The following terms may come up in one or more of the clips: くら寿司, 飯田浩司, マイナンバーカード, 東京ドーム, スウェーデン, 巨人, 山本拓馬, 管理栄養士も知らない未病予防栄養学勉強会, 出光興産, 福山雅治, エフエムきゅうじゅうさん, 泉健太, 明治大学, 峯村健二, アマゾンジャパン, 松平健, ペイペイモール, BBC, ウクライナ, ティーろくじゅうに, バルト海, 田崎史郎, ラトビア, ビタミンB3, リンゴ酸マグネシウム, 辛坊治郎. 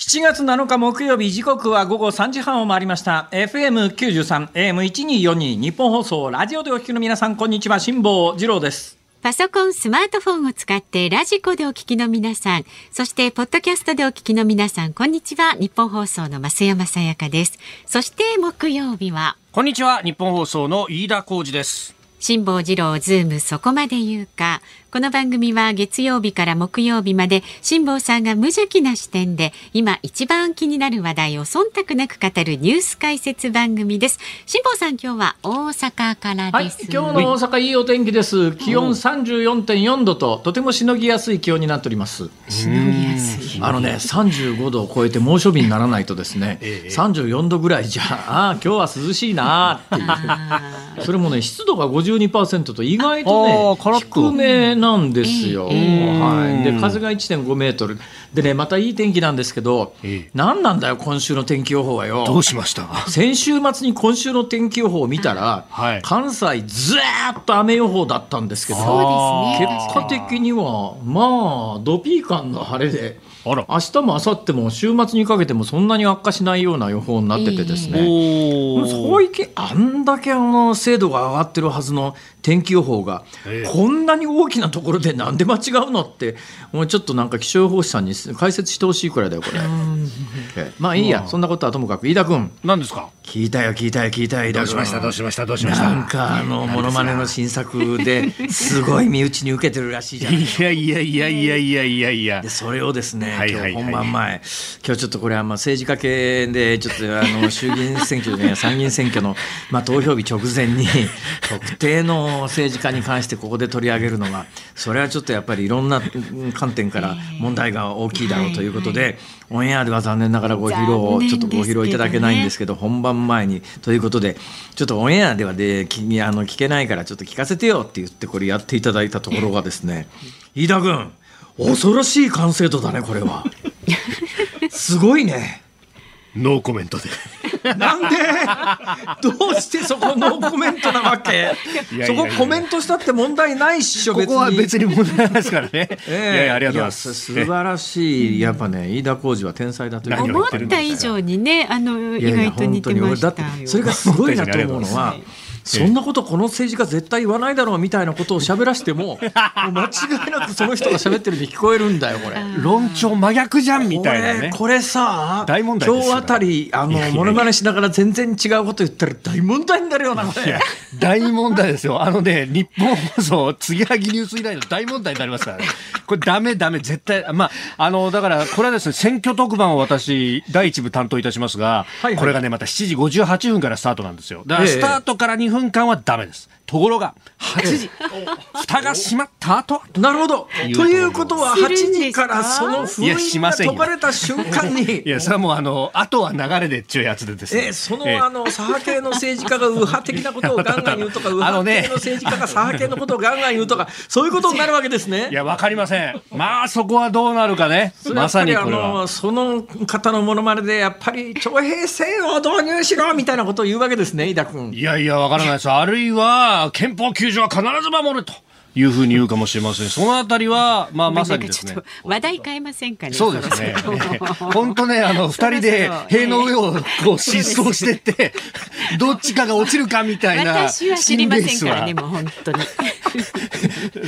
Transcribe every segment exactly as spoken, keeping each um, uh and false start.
しちがつなのか木曜日、時刻は午後さんじはんを回りました。エフエムきゅうじゅうさん、エーエムせんにひゃくよんじゅうに、日本放送、ラジオでお聞きの皆さん、こんにちは、辛坊治郎です。パソコン、スマートフォンを使ってラジコでお聞きの皆さん、そしてポッドキャストでお聞きの皆さん、こんにちは。日本放送の増山さやかです。そして木曜日は、こんにちは。日本放送の飯田浩司です。辛坊治郎ズームそこまで言うか。この番組は月曜日から木曜日まで辛坊さんが無邪気な視点で今一番気になる話題を忖度なく語るニュース解説番組です。辛坊さん、今日は大阪からです、はい、今日の大阪いいお天気です。気温 さんじゅうよんてんよんどととてもしのぎやすい気温になっております。しのぎやすい、あのね、さんじゅうごどを超えて猛暑日にならないとですね、ええ、さんじゅうよんどぐらいじゃあ今日は涼しいなっていうあ、それもね、湿度が ごじゅうにパーセント と意外とね低めなんですよ、えーはい、で風が いってんごメートルでね、またいい天気なんですけど、えー、何なんだよ今週の天気予報はよ。どうしました？先週末に今週の天気予報を見たら、はい、関西ずーっと雨予報だったんですけど、そうですね、結果的にはまあどピーカンの晴れで、あら、明日も明後日も週末にかけてもそんなに悪化しないような予報になっててですね、えー、最近あんだけあの精度が上がってるはずの天気予報が、えー、こんなに大きなところでなんで間違うのって、もうちょっとなんか気象予報士さんに解説してほしいくらいだよこれえ、まあいいや、うん、そんなことはともかく、飯田君、何ですか？聞いたよ聞いたよ聞いたよ、飯田君、どうしましたどうしましたどうしました。なんかあのモノマネの新作ですごい身内に受けてるらしいじゃないですか。いやいやいやいやいやいや、でそれをですね、はいはいはい、今日本番前、今日ちょっとこれはまあ政治家系でちょっとあの衆議院選挙で、ね、参議院選挙のまあ投票日直前に特定の政治家に関してここで取り上げるのが、それはちょっとやっぱりいろんな観点から問題が大きいだろうということで、オンエアでは残念ながらご披露をちょっとご披露いただけないんですけど、本番前にということでちょっとオンエアではできあの聞けないからちょっと聞かせてよって言ってこれやっていただいたところがですね、飯田君、恐ろしい完成度だねこれはすごいね。ノーコメントでなんでどうしてそこノーコメントなわけ？いやいやいや、そこコメントしたって問題ないっしょ別に。ここは別に問題ないですからね、えー、いやいや、ありがとうございます。素晴らしい、やっぱね、飯田浩司は天才だという思った以上にね、あの意外と似てました。いやいや、本当に俺だってそれがすごいなと思うのは、そんなことこの政治家絶対言わないだろうみたいなことを喋らせても、もう間違いなくその人が喋ってるに聞こえるんだよこれ。論調真逆じゃんみたいなね。これさ、大問題ですよ。今日あたりあのモノマネしながら全然違うこと言ったら大問題になるよなこれ。大問題ですよ。あのね、日本放送継ぎはぎニュース以来の大問題になりますからね。これダメダメ絶対、まあ、あのだからこれはですね、選挙特番を私第一部担当いたしますが、はいはい、これがねまたしちじごじゅうはっぷんからスタートなんですよ。だからスタートからにふんかんはダメです。ところがはちじ、蓋が閉まった後、なるほど、ということははちじからその封印が解かれた瞬間に、いやそれはもうあの後は流れでっちゅうやつでですね、えその、えー、あの左派系の政治家が右派的なことをガンガン言うとか、右派系の政治家が左派系のことをガンガン言うとか、そういうことになるわけですね。いや、わかりません。まあそこはどうなるかね。まさにこれはあのその方のモノマネでやっぱり徴兵制を導入しろみたいなことを言うわけですね、飯田君。いやいや、わからないです。あるいは憲法きゅうじゅうは必ず守るというふうに言うかもしれません。そのあたりは、まあ、まさにですね、話題変えませんかね。そうですね。本当ね、あの、二人で塀の上をこう疾走してって、どっちかが落ちるかみたいな。私は知りませんからね、もう本当に。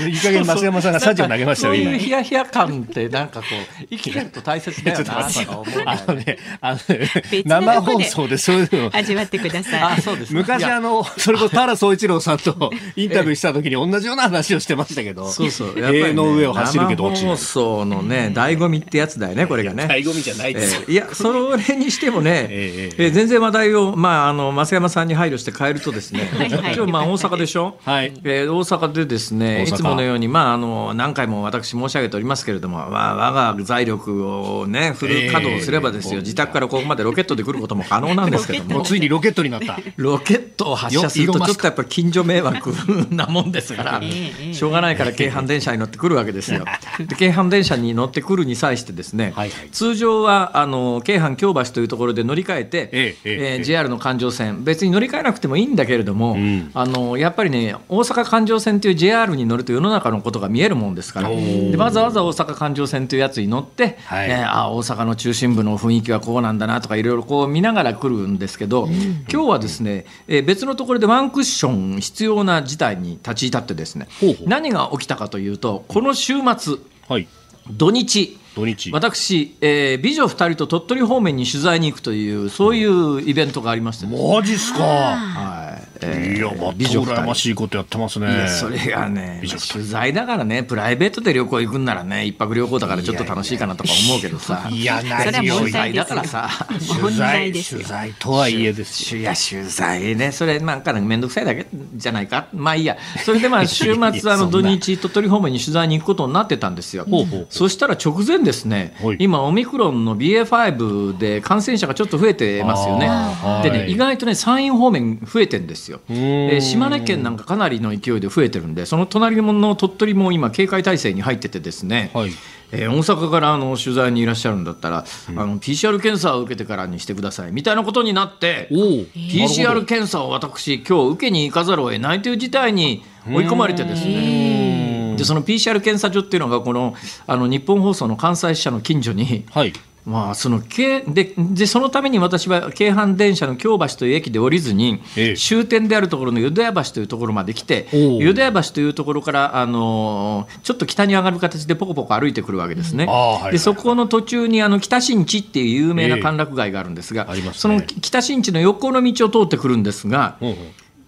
いい加減増山さんがサジを投げましたよ。そうそう、そういうヒヤヒヤ感ってなんかこう生きてると大切だよなとか思う。あのね、あのね、生放送でそういうのを味わってください。あ、そうですね、昔あのそれこそ田原総一郎さんとインタビューした時に同じような話をしてましたけど、そうそう、やっぱり、ね、の上を走るけど落ちる。生放送のね、醍醐味ってやつだよねこれがね。醍醐味じゃないですよ、えー、いやそれにしてもね、えーえー、全然話題を、まあ、あの増山さんに配慮して変えるとですね今日まあ大阪でしょ、はい、えー、大阪でですね、いつものように、まあ、あの何回も私申し上げておりますけれども、まあ、我が財力を、ね、フル稼働すればですよ、えー、自宅からここまでロケットで来ることも可能なんですけども、ついにロケットになった。ロケットを発射するとちょっとやっぱり近所迷惑なもんですから、えー、しょうがないから京阪電車に乗ってくるわけですよ。で京阪電車に乗ってくるに際してですね、はいはい、通常はあの京阪京橋というところで乗り換えて、えーえーえー、ジェイアール の環状線、別に乗り換えなくてもいいんだけれども、うん、あのやっぱりね、大阪環状線線という ジェイアール に乗ると世の中のことが見えるもんですから、でわざわざ大阪環状線というやつに乗って、はい、えー、あ大阪の中心部の雰囲気はこうなんだなとかいろいろこう見ながら来るんですけど、今日はですね、えー、別のところでワンクッション必要な事態に立ち至ってですね、ほうほう、何が起きたかというと、この週末、はい、土日土日私、えー、美女ふたりと鳥取方面に取材に行くというそういうイベントがありまして、ね、マジっすか、はい、えー、いやまた羨ましいことやってますね。いやそれがね取材だからね、プライベートで旅行行くんならね一泊旅行だからちょっと楽しいかなとか思うけどさ、いやいやいや、それは問題だからさ、取材取材とはいえですよ、いや取材ね、それなんかめんどくさいだけじゃないか、まあいいや。それでまあ週末あの土日鳥取方面に取材に行くことになってたんですよ。ほうほう。そしたら直前ですね、今オミクロンの ビーエーファイブ で感染者がちょっと増えてますよね。でね、意外とね山陰方面増えてるんですよ。え島根県なんかかなりの勢いで増えてるんで、その隣の鳥取も今警戒態勢に入っててですね、はい、えー、大阪からあの取材にいらっしゃるんだったら、うん、あの ピーシーアール 検査を受けてからにしてくださいみたいなことになって、お ピーシーアール 検査を私今日受けに行かざるを得ないという事態に追い込まれてですね、でその ピーシーアール 検査所っていうのがこの、あの日本放送の関西支社の近所に、はい、まあ、そのけででそのために私は京阪電車の京橋という駅で降りずに、ええ、終点であるところの淀屋橋というところまで来て、淀屋橋というところから、あのー、ちょっと北に上がる形でポコポコ歩いてくるわけですね、うん、はいはいはい、でそこの途中にあの北新地っていう有名な歓楽街があるんですが、ええ、ありますね、その北新地の横の道を通ってくるんですが、うんうん、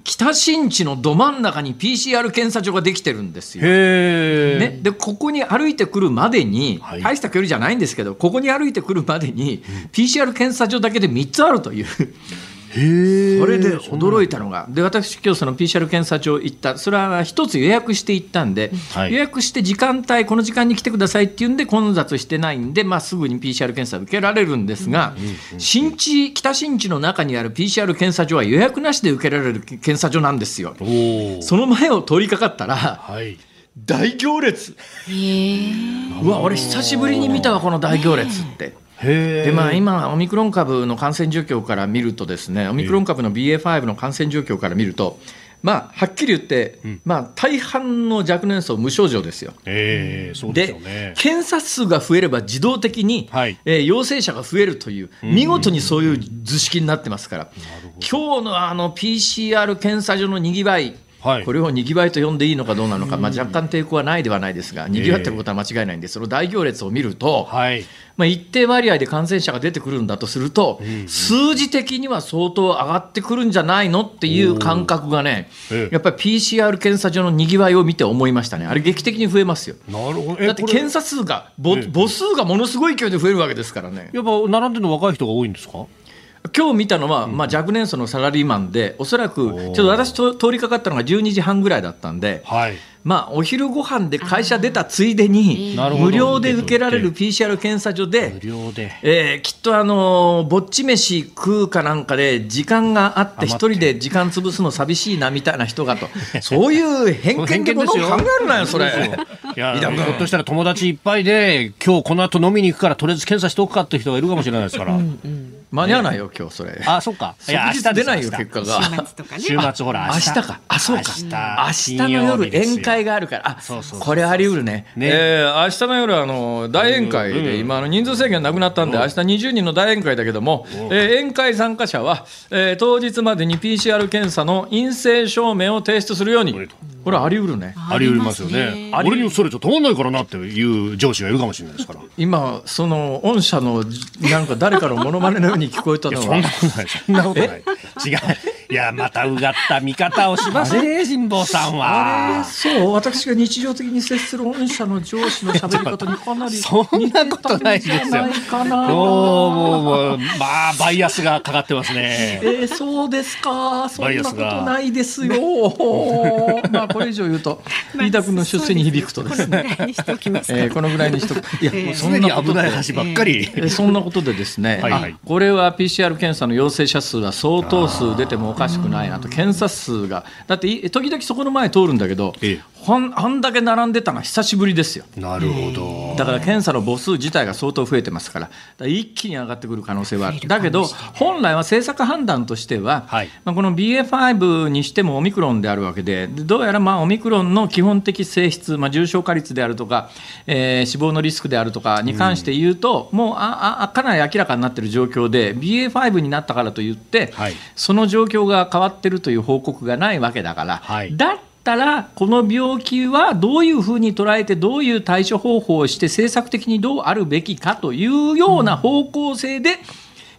北新地のど真ん中に ピーシーアール 検査所ができてるんですよ、へ、ね、でここに歩いてくるまでに、はい、大した距離じゃないんですけど、ここに歩いてくるまでに ピーシーアール 検査所だけでみっつあるというへ、それで驚いたのが、で私今日その ピーシーアール 検査所行った、それは一つ予約して行ったんで、はい、予約して時間帯この時間に来てくださいっていうんで混雑してないんで、まあ、すぐに ピーシーアール 検査受けられるんですが、うん、新地北新地の中にある ピーシーアール 検査所は予約なしで受けられる検査所なんですよ。おその前を通りかかったら、はい、大行列、へー、うわ俺久しぶりに見たわこの大行列って。でまあ、今オミクロン株の感染状況から見るとですね、オミクロン株の ビーエーファイブ の感染状況から見ると、まあ、はっきり言って、うん、まあ、大半の若年層無症状ですよ、えー、そうですよね。で検査数が増えれば自動的に、はい、えー、陽性者が増えるという、見事にそういう図式になってますから、うんうんうん、今日のあの ピーシーアール 検査所のにぎわい、はい、これをにぎわいと呼んでいいのかどうなのか、まあ、若干抵抗はないではないですが、にぎわってることは間違いないんで、その大行列を見ると、はい、まあ、一定割合で感染者が出てくるんだとすると、うんうん、数字的には相当上がってくるんじゃないのっていう感覚がね、やっぱり ピーシーアール 検査所のにぎわいを見て思いましたね。あれ劇的に増えますよ。なるほど。だって検査数が母数がものすごい勢いで増えるわけですからね。やっぱ並んでるの若い人が多いんですか。今日見たのは、まあ、若年層のサラリーマンで、おそらくちょっと私と通りかかったのがじゅうにじはんぐらいだったんで、はい、まあ、お昼ご飯で会社出たついでに無料で受けられる ピーシーアール 検査所で、えきっとあのぼっち飯食うかなんかで時間があって一人で時間潰すの寂しいなみたいな人がと、そういう偏見でことを考えるなよそれ。いや、ひょっとしたら友達いっぱいで今日この後飲みに行くからとりあえず検査しておくかっていう人がいるかもしれないですから。うんうん、間に合わないよ今日それ。あ、そっか。いや明日出ないよ結果が。週末とかね。週末ほら明日。明日か。あ、そうか。明日の夜宴会があるから。あ、そうそうそうそう、これあり得るね。ね、えー、明日の夜あの大宴会で、うん、今あの人数制限なくなったんで、うん、明日にじゅうにんの大宴会だけども、うん、えー、宴会参加者は、えー、当日までに ピーシーアール 検査の陰性証明を提出するように。これあり得るね。あり得ますよね。俺にそれじゃ止まんないからなっていう上司がいるかもしれないですから。今その御社のなんか誰かのモノマネのように聞こえたのは。いやそんなことない。そんなことない。違う。いやまたうがった見方をしますね神保さんは。あれそう。私が日常的に接する御社の上司の喋り方にかなりそんなことないですよ。どうもまあバイアスがかかってますね。えー、そうですか。そんなことないですよ。まあこれ以上言うと飯田君の出世に響くとですね、このぐらいにしとく。いやそんなこと危ない話ばっかり。そんなことでですね、はいはい、これは ピーシーアール 検査の陽性者数は相当数出てもおかしくないなと。検査数がだって時々そこの前通るんだけど、ええ、ほんあんだけ並んでたのは久しぶりですよ。なるほど。だから検査の母数自体が相当増えてますから、だから一気に上がってくる可能性はある。だけど本来は政策判断としては、はい、まあ、この ビーエーファイブ にしてもオミクロンであるわけで、どうやらまあオミクロンの基本的性質、まあ、重症化率であるとか、えー、死亡のリスクであるとかに関して言うと、うん、もうああかなり明らかになっている状況で、 ビーエーファイブ になったからといって、はい、その状況が変わっているという報告がないわけだから、はい、だだからこの病気はどういうふうに捉えて、どういう対処方法をして、政策的にどうあるべきかというような方向性で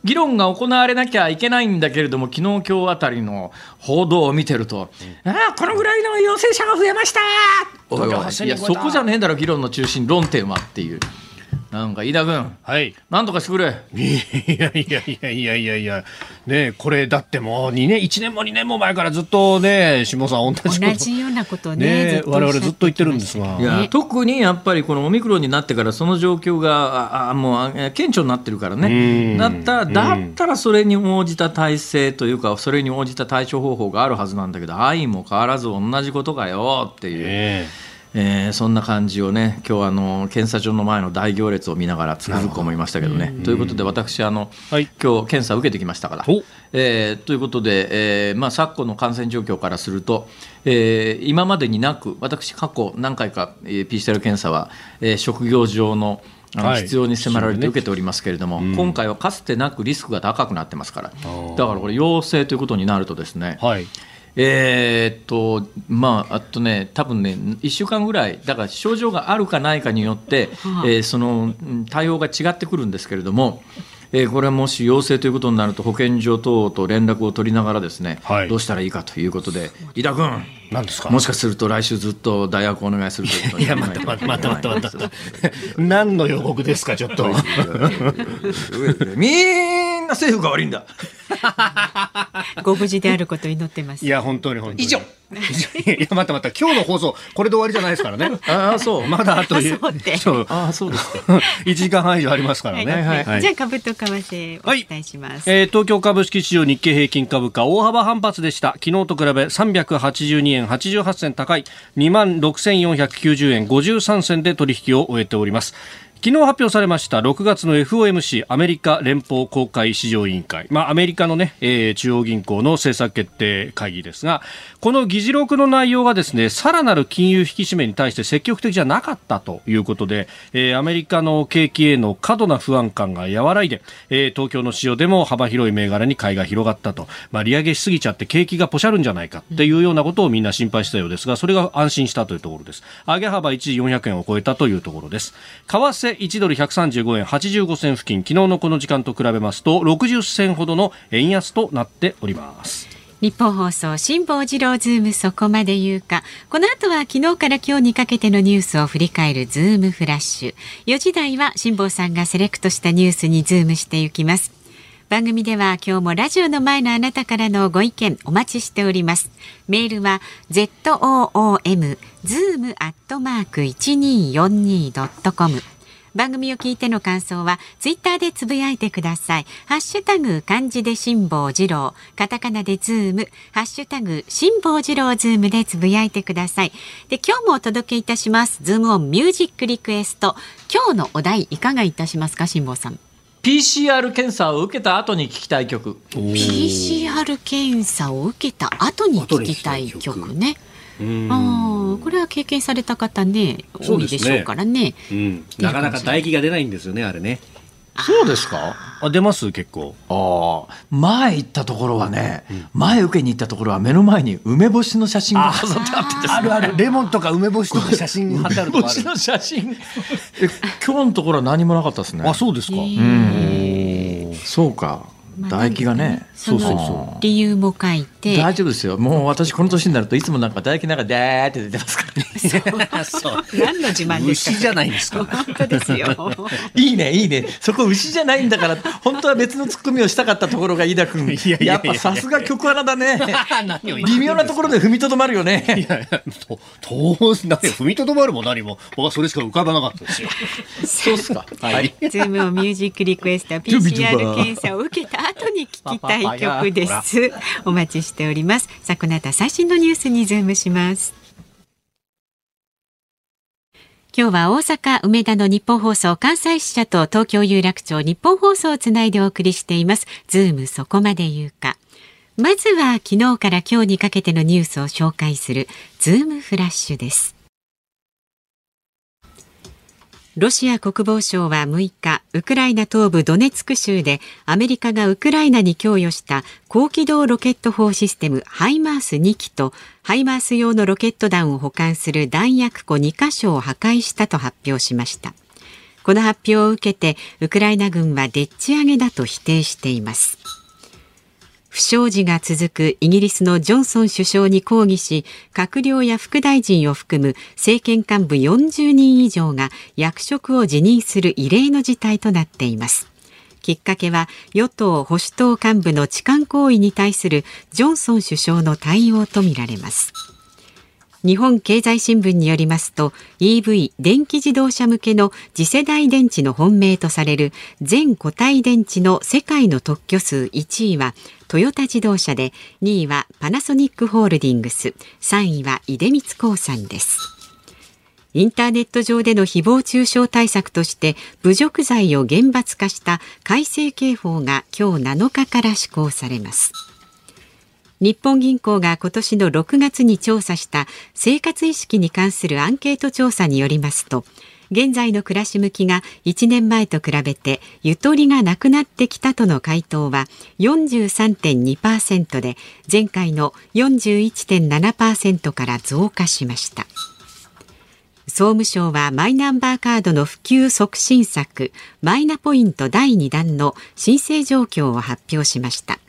議論が行われなきゃいけないんだけれども、昨日今日あたりの報道を見てると、うん、ああこのぐらいの陽性者が増えました、おいおい、いやそこじゃねえだろ議論の中心論点はっていう。なんか飯田君、はい、なんとかしてくれ。いやいやいやいやいやいや、ねえ、これだってもうにねんいちねんもにねんも前からずっとね、下さん同じこと同じようなことをね、我々ずっと言ってるんですが、いや特にやっぱりこのオミクロンになってからその状況がああもう顕著になってるからね。だったらだったらそれに応じた体制というか、それに応じた対処方法があるはずなんだけど、相も変わらず同じことかよっていう。えーえー、そんな感じをね、今日あの検査所の前の大行列を見ながらつくづく思いましたけどね。ということで私あの、はい、今日検査を受けてきましたから、えー、ということで、えーまあ、昨今の感染状況からすると、えー、今までになく、私過去何回か ピーシーアール 検査は、えー、職業上の必要に迫られて受けておりますけれども、はいね、うん、今回はかつてなくリスクが高くなってますから、だからこれ陽性ということになるとですね、はい、えー、っとまああとね、多分ねいっしゅうかんぐらいだから症状があるかないかによって、はあ、えー、その対応が違ってくるんですけれども、えー、これはもし陽性ということになると保健所等と連絡を取りながらですね、はい、どうしたらいいかということで、飯田君何ですか、もしかすると来週ずっと代役をお願いするということに。いやいや、待って待って待って待って待って何の予告ですかちょっとみんな政府が悪いんだご無事であることを祈ってます。いや本当に本当に以上いやまたまた今日の放送これで終わりじゃないですからねああそうまだあといちじかんはん以上ありますからね、はいはいはい、じゃあ株と為替お伝えします、はい、えー、東京株式市場日経平均株価大幅反発でした。昨日と比べさんびゃくはちじゅうにえんはちじゅうはっせん高い にまんろくせんよんひゃくきゅうじゅうえんごじゅうさんせんで取引を終えております。昨日発表されましたろくがつの エフオーエムシー アメリカ連邦公開市場委員会、まあ、アメリカの、ねえー、中央銀行の政策決定会議ですが、この議事録の内容がですね、さらなる金融引き締めに対して積極的じゃなかったということで、えー、アメリカの景気への過度な不安感が和らいで、えー、東京の市場でも幅広い銘柄に買いが広がったと、まあ、利上げしすぎちゃって景気がポシャるんじゃないかっていうようなことをみんな心配したようですが、それが安心したというところです。上げ幅一時よんひゃくえんを超えたというところです。為替いちドルひゃくさんじゅうごえんはちじゅうごせん付近、昨日のこの時間と比べますとろくじゅっせんほどの円安となっております。日本放送辛坊治郎ズームそこまで言うか。この後は昨日から今日にかけてのニュースを振り返るズームフラッシュ。よじ台は辛坊さんがセレクトしたニュースにズームしていきます。番組では今日もラジオの前のあなたからのご意見お待ちしております。メールは ズーム アットマーク いちにーよんにー ドットコム。番組を聞いての感想はツイッターでつぶやいてください。ハッシュタグ漢字で辛坊治郎、カタカナでズーム、ハッシュタグ辛坊治郎ズームでつぶやいてください。で、今日もお届けいたしますズームオンミュージックリクエスト。今日のお題いかがいたしますか、辛坊さん。ピーシーアール 検査を受けた後に聴きたい曲。 ピーシーアール 検査を受けた後に聴きたい曲ね。うん、あ、これは経験された方ね、多いでしょうからね、うん、なかなか唾液が出ないんですよね、あれね。そうですか。あ、出ます結構。あ、前行ったところはね、うん、前受けに行ったところは目の前に梅干しの写真が飾ってあってですね、あるある、レモンとか梅干しとか写真貼ってあるとこある梅干しの写真今日のところは何もなかったですね。あ、そうですか。うん、そうか、唾液がね、そうそうそう、理由も書いて。大丈夫ですよ、もう私この年になるといつもなんか唾液なんかでーって出てますからそう何の自慢ですか、牛じゃないですか本当ですよいいねいいね、そこ牛じゃないんだから本当は別のツッコミをしたかったところが飯田君やっぱさすが局アナだね微妙なところで踏みとどまるよねいやいや、と当然踏みとどまるも何も僕はそれしか浮かばなかったですよそうですか、はい、ズームをミュージックリクエスト ピーシーアール 検査を受けた後に聞きたい曲です。お待ちしております。さあ、この後最新のニュースにズームします。今日は大阪梅田の日本放送関西支社と東京有楽町日本放送をつないでお送りしています。ズームそこまで言うか。まずは昨日から今日にかけてのニュースを紹介するズームフラッシュです。ロシア国防省はむいか、ウクライナ東部ドネツク州でアメリカがウクライナに供与した高機動ロケット砲システムハイマースにきとハイマース用のロケット弾を保管する弾薬庫にかしょを破壊したと発表しました。この発表を受けてウクライナ軍はでっち上げだと否定しています。不祥事が続くイギリスのジョンソン首相に抗議し、閣僚や副大臣を含む政権幹部よんじゅうにんいじょうが役職を辞任する異例の事態となっています。きっかけは与党・保守党幹部の痴漢行為に対するジョンソン首相の対応とみられます。日本経済新聞によりますと イーブイ 電気自動車向けの次世代電池の本命とされる全固体電池の世界の特許数いちいはトヨタ自動車でにいはパナソニックホールディングスさんいは出光興産です。インターネット上での誹謗中傷対策として侮辱罪を厳罰化した改正刑法が今日なのかから施行されます。日本銀行が今年のろくがつに調査した生活意識に関するアンケート調査によりますと、現在の暮らし向きがいちねんまえと比べてゆとりがなくなってきたとの回答は よんじゅうさんてんにパーセント で、前回の よんじゅういちてんななパーセント から増加しました。総務省はマイナンバーカードの普及促進策、マイナポイントだいにだんの申請状況を発表しました。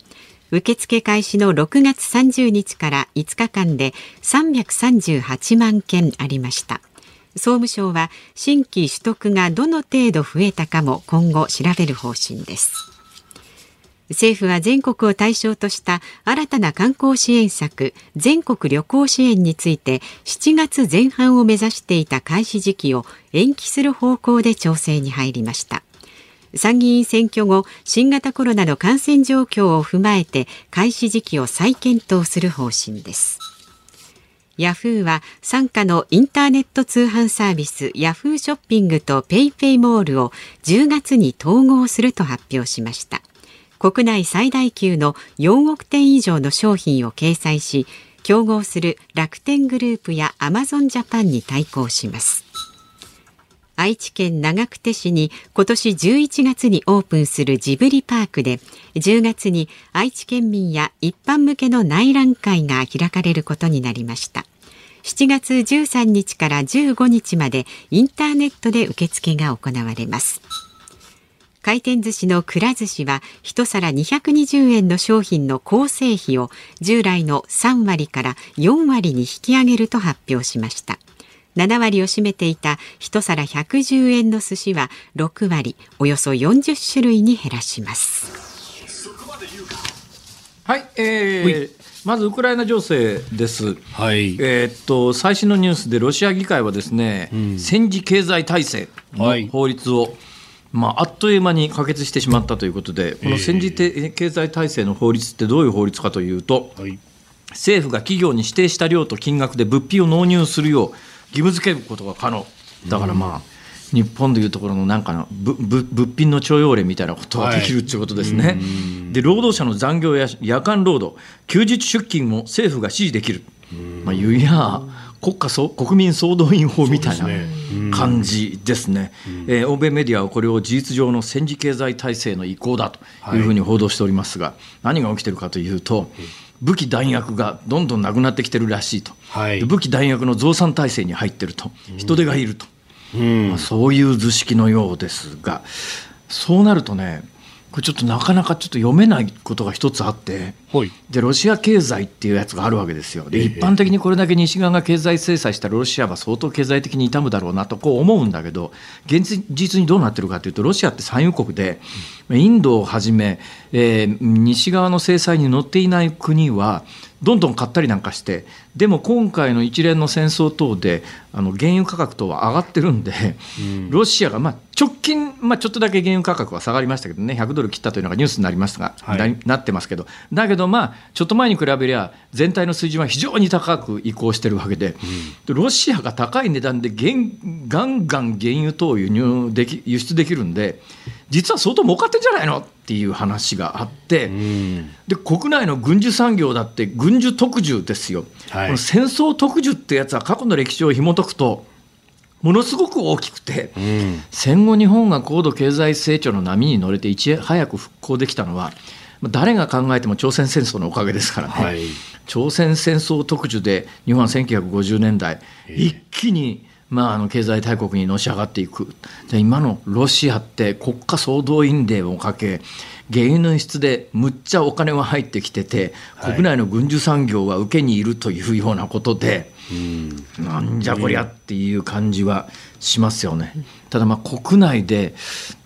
受付開始のろくがつさんじゅうにちからいつかかんでさんびゃくさんじゅうはちまんけんありました。総務省は新規取得がどの程度増えたかも今後調べる方針です。政府は全国を対象とした新たな観光支援策、全国旅行支援についてしちがつぜんはんを目指していた開始時期を延期する方向で調整に入りました。参議院選挙後、新型コロナの感染状況を踏まえて開始時期を再検討する方針です。ヤフーは傘下のインターネット通販サービスヤフーショッピングとペイペイモールをじゅうがつに統合すると発表しました。国内最大級のよんおくてん以上の商品を掲載し、競合する楽天グループやアマゾンジャパンに対抗します。愛知県長久手市に今年じゅういちがつにオープンするジブリパークで、じゅうがつに愛知県民や一般向けの内覧会が開かれることになりました。しちがつじゅうさんにちからじゅうごにちまでインターネットで受付が行われます。回転寿司のくら寿司は一皿にひゃくにじゅうえんの商品の構成費を従来のさんわりからよんわりに引き上げると発表しました。ななわりを占めていた一皿ひゃくじゅうえんの寿司はろくわり、およそよんじゅっしゅるいに減らします。はい、えーまずウクライナ情勢です、はいえー、っと最新のニュースでロシア議会はですね、うん、戦時経済体制の法律を、はい、まあ、あっという間に可決してしまったということで、この戦時、えー、経済体制の法律ってどういう法律かというと、はい、政府が企業に指定した量と金額で物品を納入するよう義務付けることが可能だから、まあ、うん、日本でいうところのなんかのぶぶ物品の徴用令みたいなことができるということですね、はい、で労働者の残業や夜間労働、休日出勤も政府が指示できる、まあ、いや国家総国民総動員法みたいな感じですね、ですね、えー、欧米メディアはこれを事実上の戦時経済体制の移行だというふうに報道しておりますが、はい、何が起きているかというと、武器弾薬がどんどんなくなってきてるらしいと、はい、で武器弾薬の増産体制に入ってると、人手がいると、うんまあ、そういう図式のようですが、そうなるとね、これちょっとなかなかちょっと読めないことが一つあって、はい、でロシア経済っていうやつがあるわけですよ。で一般的にこれだけ西側が経済制裁したらロシアは相当経済的に痛むだろうなとこう思うんだけど、現実にどうなってるかというと、ロシアって産油国でインドをはじめ、えー、西側の制裁に乗っていない国はどんどん買ったりなんかして、でも今回の一連の戦争等であの原油価格等は上がってるんで、うん、ロシアが、まあ、直近、まあ、ちょっとだけ原油価格は下がりましたけどね、ひゃくドル切ったというのがニュースになりますが、はい、な, なってますけど、だけどまあちょっと前に比べりゃ全体の水準は非常に高く移行してるわけ で,、うん、でロシアが高い値段でガンガン原油等を輸入でき輸出できるんで、実は相当儲かってんじゃないのっていう話があって、うん、で国内の軍需産業だって軍需特需ですよ、はい、この戦争特需ってやつは過去の歴史を紐解くとものすごく大きくて、うん、戦後日本が高度経済成長の波に乗れていち早く復興できたのは誰が考えても朝鮮戦争のおかげですからね、はい、朝鮮戦争特需で日本はせんきゅうひゃくごじゅうねんだい、えー、一気にまあ、あの経済大国にのし上がっていく。で今のロシアって国家総動員令をかけ原油の輸出でむっちゃお金は入ってきてて、国内の軍需産業は受けにいるというようなことで、はい、なんじゃこりゃっていう感じはしますよね。ただまあ国内で、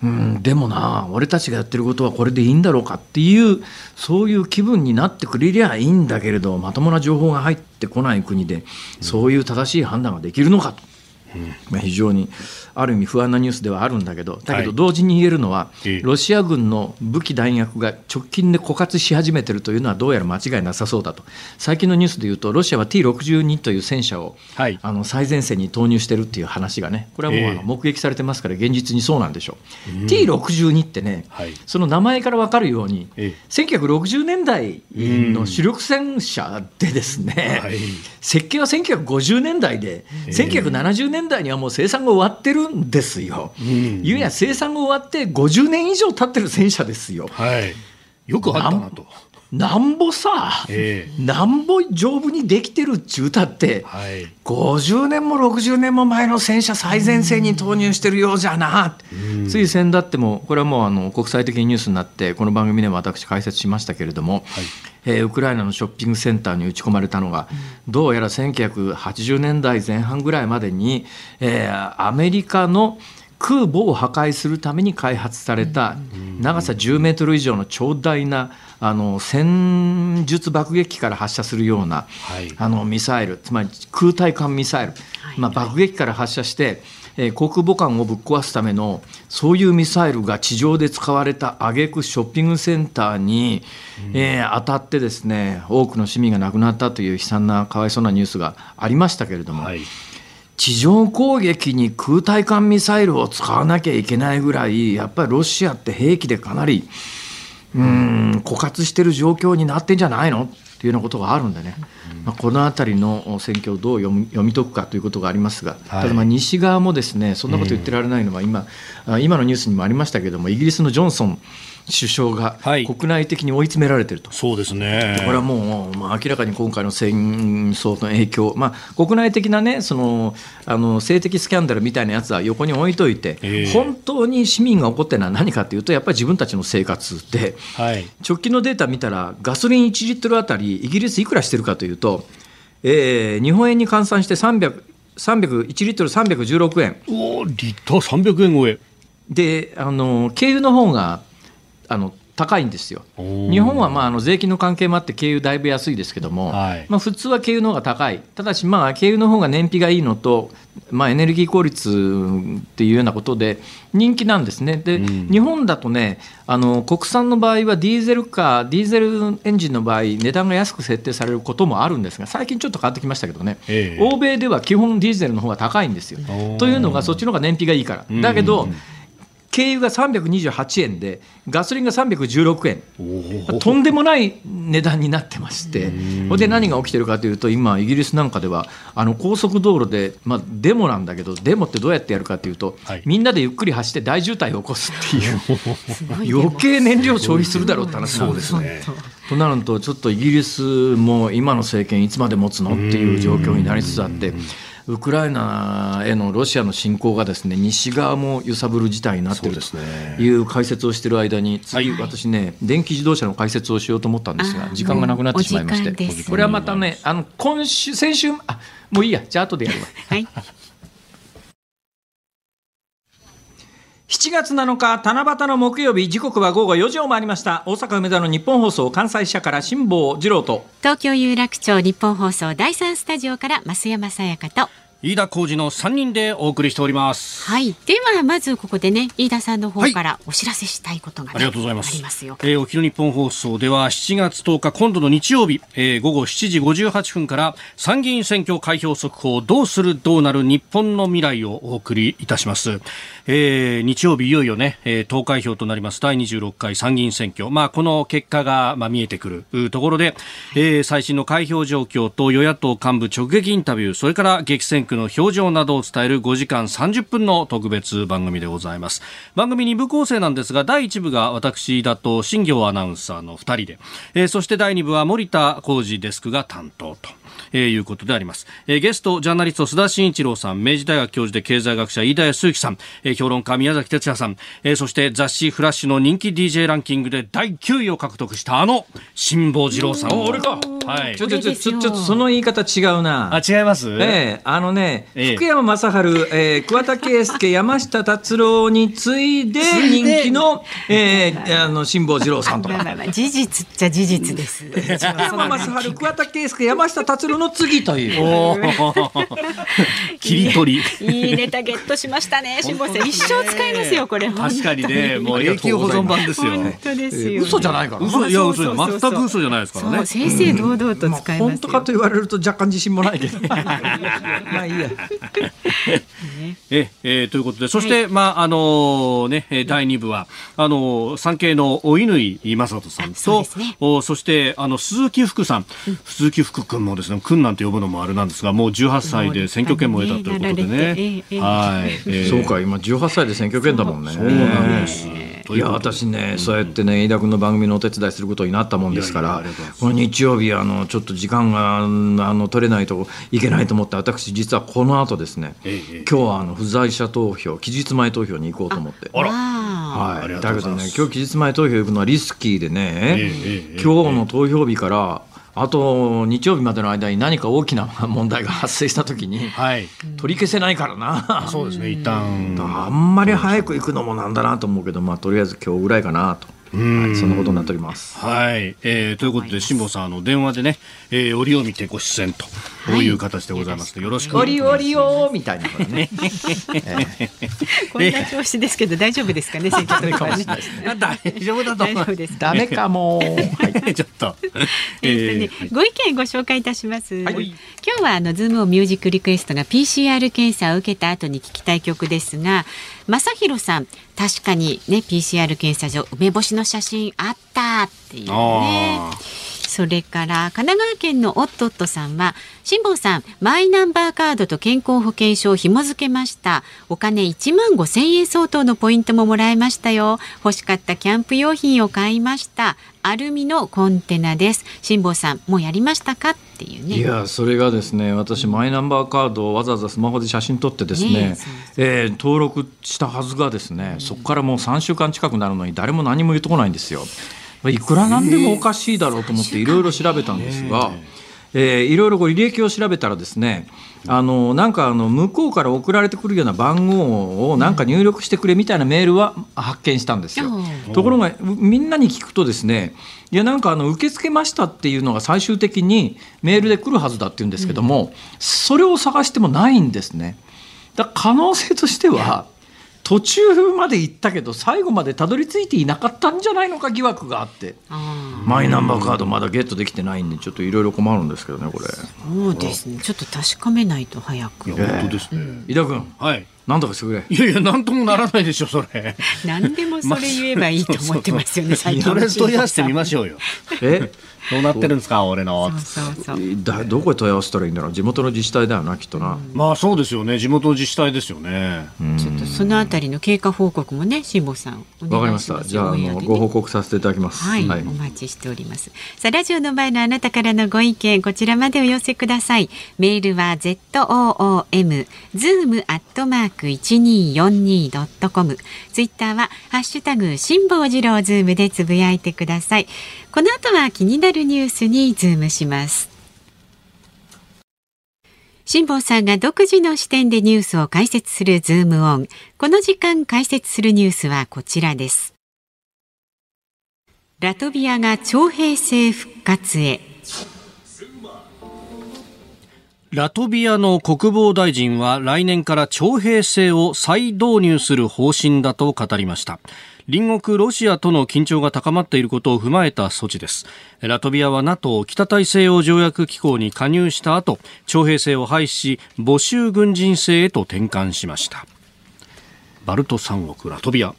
うん、でもな俺たちがやってることはこれでいいんだろうかっていうそういう気分になってくれりゃいいんだけれど、まともな情報が入ってこない国でそういう正しい判断ができるのかと、うんまあ、非常にある意味不安なニュースではあるんだけど、だけど同時に言えるのは、はい、ロシア軍の武器弾薬が直近で枯渇し始めているというのはどうやら間違いなさそうだと。最近のニュースでいうとロシアは ティーろくじゅうに という戦車を、はい、あの最前線に投入してるっていう話がね、これはもうあの目撃されてますから現実にそうなんでしょう、うん、ティーろくじゅうに ってね、はい、その名前から分かるように、えー、せんきゅうひゃくろくじゅうねんだいの主力戦車でですね、うんはい、設計はせんきゅうひゃくごじゅうねんだいで、えー、せんきゅうひゃくななじゅうねんだいにはもう生産が終わってるんですよ、うんうん、ゆうや生産が終わってごじゅうねんいじょう経ってる戦車ですよ、はい、よくあったなと。なんぼさ、えー、なんぼ丈夫にできてるっちゅうたって、はい、ごじゅうねんもろくじゅうねんも前の戦車最前線に投入してるようじゃな、うん、つい先だってもこれはもうあの国際的にニュースになってこの番組でも私解説しましたけれども、はいえー、ウクライナのショッピングセンターに打ち込まれたのが、うん、どうやらせんきゅうひゃくはちじゅうねんだいぜんはんぐらいまでに、えー、アメリカの空母を破壊するために開発された長さじゅうメートルいじょうの長大なあの戦術爆撃機から発射するようなあのミサイル、つまり空対艦ミサイル、まあ爆撃機から発射して航空母艦をぶっ壊すためのそういうミサイルが地上で使われた挙句ショッピングセンターにえ当たってですね、多くの市民が亡くなったという悲惨なかわいそうなニュースがありましたけれども、はい、地上攻撃に空対艦ミサイルを使わなきゃいけないぐらいやっぱりロシアって兵器でかなりうーん枯渇してる状況になってんじゃないのっていうようなことがあるんでね、まあ、このあたりの戦況をどう読み、読み解くかということがありますが、ただまあ西側もですねそんなこと言ってられないのは 今,、うん、今のニュースにもありましたけども、イギリスのジョンソン首相が国内的に追い詰められていると、はい、そうですね、これはもう、まあ、明らかに今回の戦争の影響、まあ、国内的な、ね、そのあの性的スキャンダルみたいなやつは横に置いといて、えー、本当に市民が怒ってるのは何かというとやっぱり自分たちの生活で、はい、直近のデータ見たらガソリンいちリットルあたりイギリスいくらしてるかというと、えー、日本円に換算してさんびゃくいちリットルさんびゃくじゅうろくえん、おー、リッターさんびゃくえん超えで、あの軽油の方があの高いんですよ。日本はまああの税金の関係もあって軽油だいぶ安いですけども、はいまあ、普通は軽油の方が高い。ただしまあ軽油の方が燃費がいいのと、まあ、エネルギー効率っていうようなことで人気なんですね。で、うん、日本だとねあの国産の場合はディーゼルかディーゼルエンジンの場合値段が安く設定されることもあるんですが、最近ちょっと変わってきましたけどね、えー、欧米では基本ディーゼルの方が高いんですよ。というのがそっちの方が燃費がいいから、うん、だけど、うん軽油がさんびゃくにじゅうはちえんでガソリンがさんびゃくじゅうろくえん、とんでもない値段になってまして、で何が起きてるかというと今イギリスなんかではあの高速道路で、まあ、デモなんだけどデモってどうやってやるかというと、はい、みんなでゆっくり走って大渋滞を起こすっていう余計燃料消費するだろうって話なんですね。となるとちょっとイギリスも今の政権いつまで持つのっていう状況になりつつあって、ウクライナへのロシアの侵攻がですね西側も揺さぶる事態になっているという解説をしている間に、次私ね電気自動車の解説をしようと思ったんですが時間がなくなってしまいまして、これはまたねあの今週先週あもういいやじゃあ後でやるわ、はいしちがつなのか七夕の木曜日、時刻はごごよじを回りました。大阪梅田の日本放送関西支社から辛坊治郎と、東京有楽町日本放送だいさんスタジオから増山さやかと飯田浩司のさんにんでお送りしております。はい、ではまずここでね、飯田さんの方からお知らせしたいことが、ね、はい、ありがとうございます。ありますよ、えー、お昼日本放送ではしちがつとおか今度の日曜日、えー、午後しちじごじゅうはっぷんから参議院選挙開票速報、どうするどうなる日本の未来をお送りいたします。えー、日曜日いよいよね、えー、投開票となりますだいにじゅうろっかい参議院選挙、まあ、この結果が、まあ、見えてくるところで、えー、最新の開票状況と与野党幹部直撃インタビュー、それから激戦区の表情などを伝えるごじかんさんじゅっぷんの特別番組でございます。番組にぶ構成なんですが、だいいちぶが私だと新行アナウンサーのふたりで、えー、そしてだいにぶは森田浩二デスクが担当と、えー、いうことであります。えー、ゲストジャーナリスト須田慎一郎さん、明治大学教授で経済学者飯田康之さん、えー、評論家宮崎哲也さん、えー、そして雑誌フラッシュの人気 ディージェー ランキングでだいきゅういを獲得したあの辛坊治郎さん。俺か、はい、ちょっとちょっとちょっとその言い方違うなあ。違います、えー、あのね、えー、福山雅治、えー、桑田佳祐山下達郎に次いで人気の辛坊治郎さんとか、まあまあまあ、事実っちゃ事実です。福山雅治桑田佳祐山下達郎の次というお切り取りいい、ね、いいネタゲットしましたね。辛坊さん一生使いますよこれ。確かにね、もう永久保存版ですよ。本当ですよ、嘘じゃないから。嘘、いや嘘、全く嘘じゃないですからね。先生堂々と使いますよ、うん、まあ、本当かと言われると若干自信もないけどまあいいやええ、ということで、そして、はい、まああのね、だいにぶはあの産経の乾雅人さんと、 そうですね、お、そしてあの鈴木福さん、うん、鈴木福君もですね、君なんて呼ぶのもあれなんですが、もうじゅうはっさいで選挙権も得たということでね、そうか、今じゅうはっさいで選挙権だもんね。そうなんです。いや私ね、そうやってね、飯田君の番組のお手伝いすることになったもんですから、この日曜日あのちょっと時間があの取れないといけないと思って、私実はこの後ですね、今日はあの不在者投票、期日前投票に行こうと思って。あら、はい、だけどね、今日期日前投票行くのはリスキーでね、今日の投票日からあと日曜日までの間に何か大きな問題が発生したときに取り消せないからな、うん、そうですね、一旦あんまり早く行くのもなんだなと思うけど、まあ、とりあえず今日ぐらいかなと、はい、そんなことになっております、はい、えー、ということで辛坊さん、あの電話でね、えー、折を見てご出演と、はい、こういう形でございます。よろしくお願いします。折々よみたいなのねこんな調子ですけど大丈夫ですかね。大丈夫だと思う。ダメかも、はい、ちょっと、えーとね、ご意見ご紹介いたします、はい、今日はあのズームをミュージックリクエストが ピーシーアール 検査を受けた後に聴きたい曲ですが、正弘さん、確かにね ピーシーアール 検査所梅干しの写真あったっていうね。それから神奈川県のおっとっとさんは、辛坊さん、マイナンバーカードと健康保険証を紐付けました。お金いちまんごせんえん相当のポイントももらえましたよ。欲しかったキャンプ用品を買いました。アルミのコンテナです。辛坊さん、もうやりましたかっていうね。いや、それがですね、私マイナンバーカードをわざわざスマホで写真撮ってですね、ね、えー、登録したはずがですね、うん、そこからもうさんしゅうかん近くなるのに誰も何も言ってこないんですよ。いくらなんでもおかしいだろうと思っていろいろ調べたんですが、いろいろ履歴を調べたらですね、あのなんかあの向こうから送られてくるような番号をなんか入力してくれみたいなメールは発見したんですよ。ところがみんなに聞くとですね、いやなんかあの受け付けましたっていうのが最終的にメールで来るはずだっていうんですけども、それを探してもないんですね。だから可能性としては途中まで行ったけど最後までたどり着いていなかったんじゃないのか疑惑があって、あ、マイナンバーカードまだゲットできてないんで、ちょっといろいろ困るんですけどねこれ。そうですね、ちょっと確かめないと早く。いや、本当ですね、うん、井田君、はい、なんとかしてくれ。いやいや、なんともならないでしょそれ何でもそれ言えばいいと思ってますよね。最近とりあえず問い合わせてみましょうよえ、どうなってるんですか俺の。そうそうそう、だ、どこへ問い合わせたらいいんだろう。地元の自治体だよなきっとな、うん、まあそうですよね、地元自治体ですよね。ちょっとそのあたりの経過報告もね、辛坊さんお願いします。わかりました、じゃあ、ね、ご報告させていただきます、はいはい、お待ちしております。さあ、ラジオの前のあなたからのご意見、こちらまでお寄せください。メールは ズーム アットマーク いちにーよんにー ドットコム、ツイッターはハッシュタグ辛坊治郎ズームでつぶやいてください。この後は気になるニュースにズームします。辛坊さんが独自の視点でニュースを解説するズームオン。この時間解説するニュースはこちらです。ラトビアが徴兵制復活へ。ラトビアの国防大臣は来年から徴兵制を再導入する方針だと語りました。隣国ロシアとの緊張が高まっていることを踏まえた措置です。ラトビアは NATO 北大西洋条約機構に加入した後、徴兵制を廃止し募集軍人制へと転換しました。バルト三国ラトビア、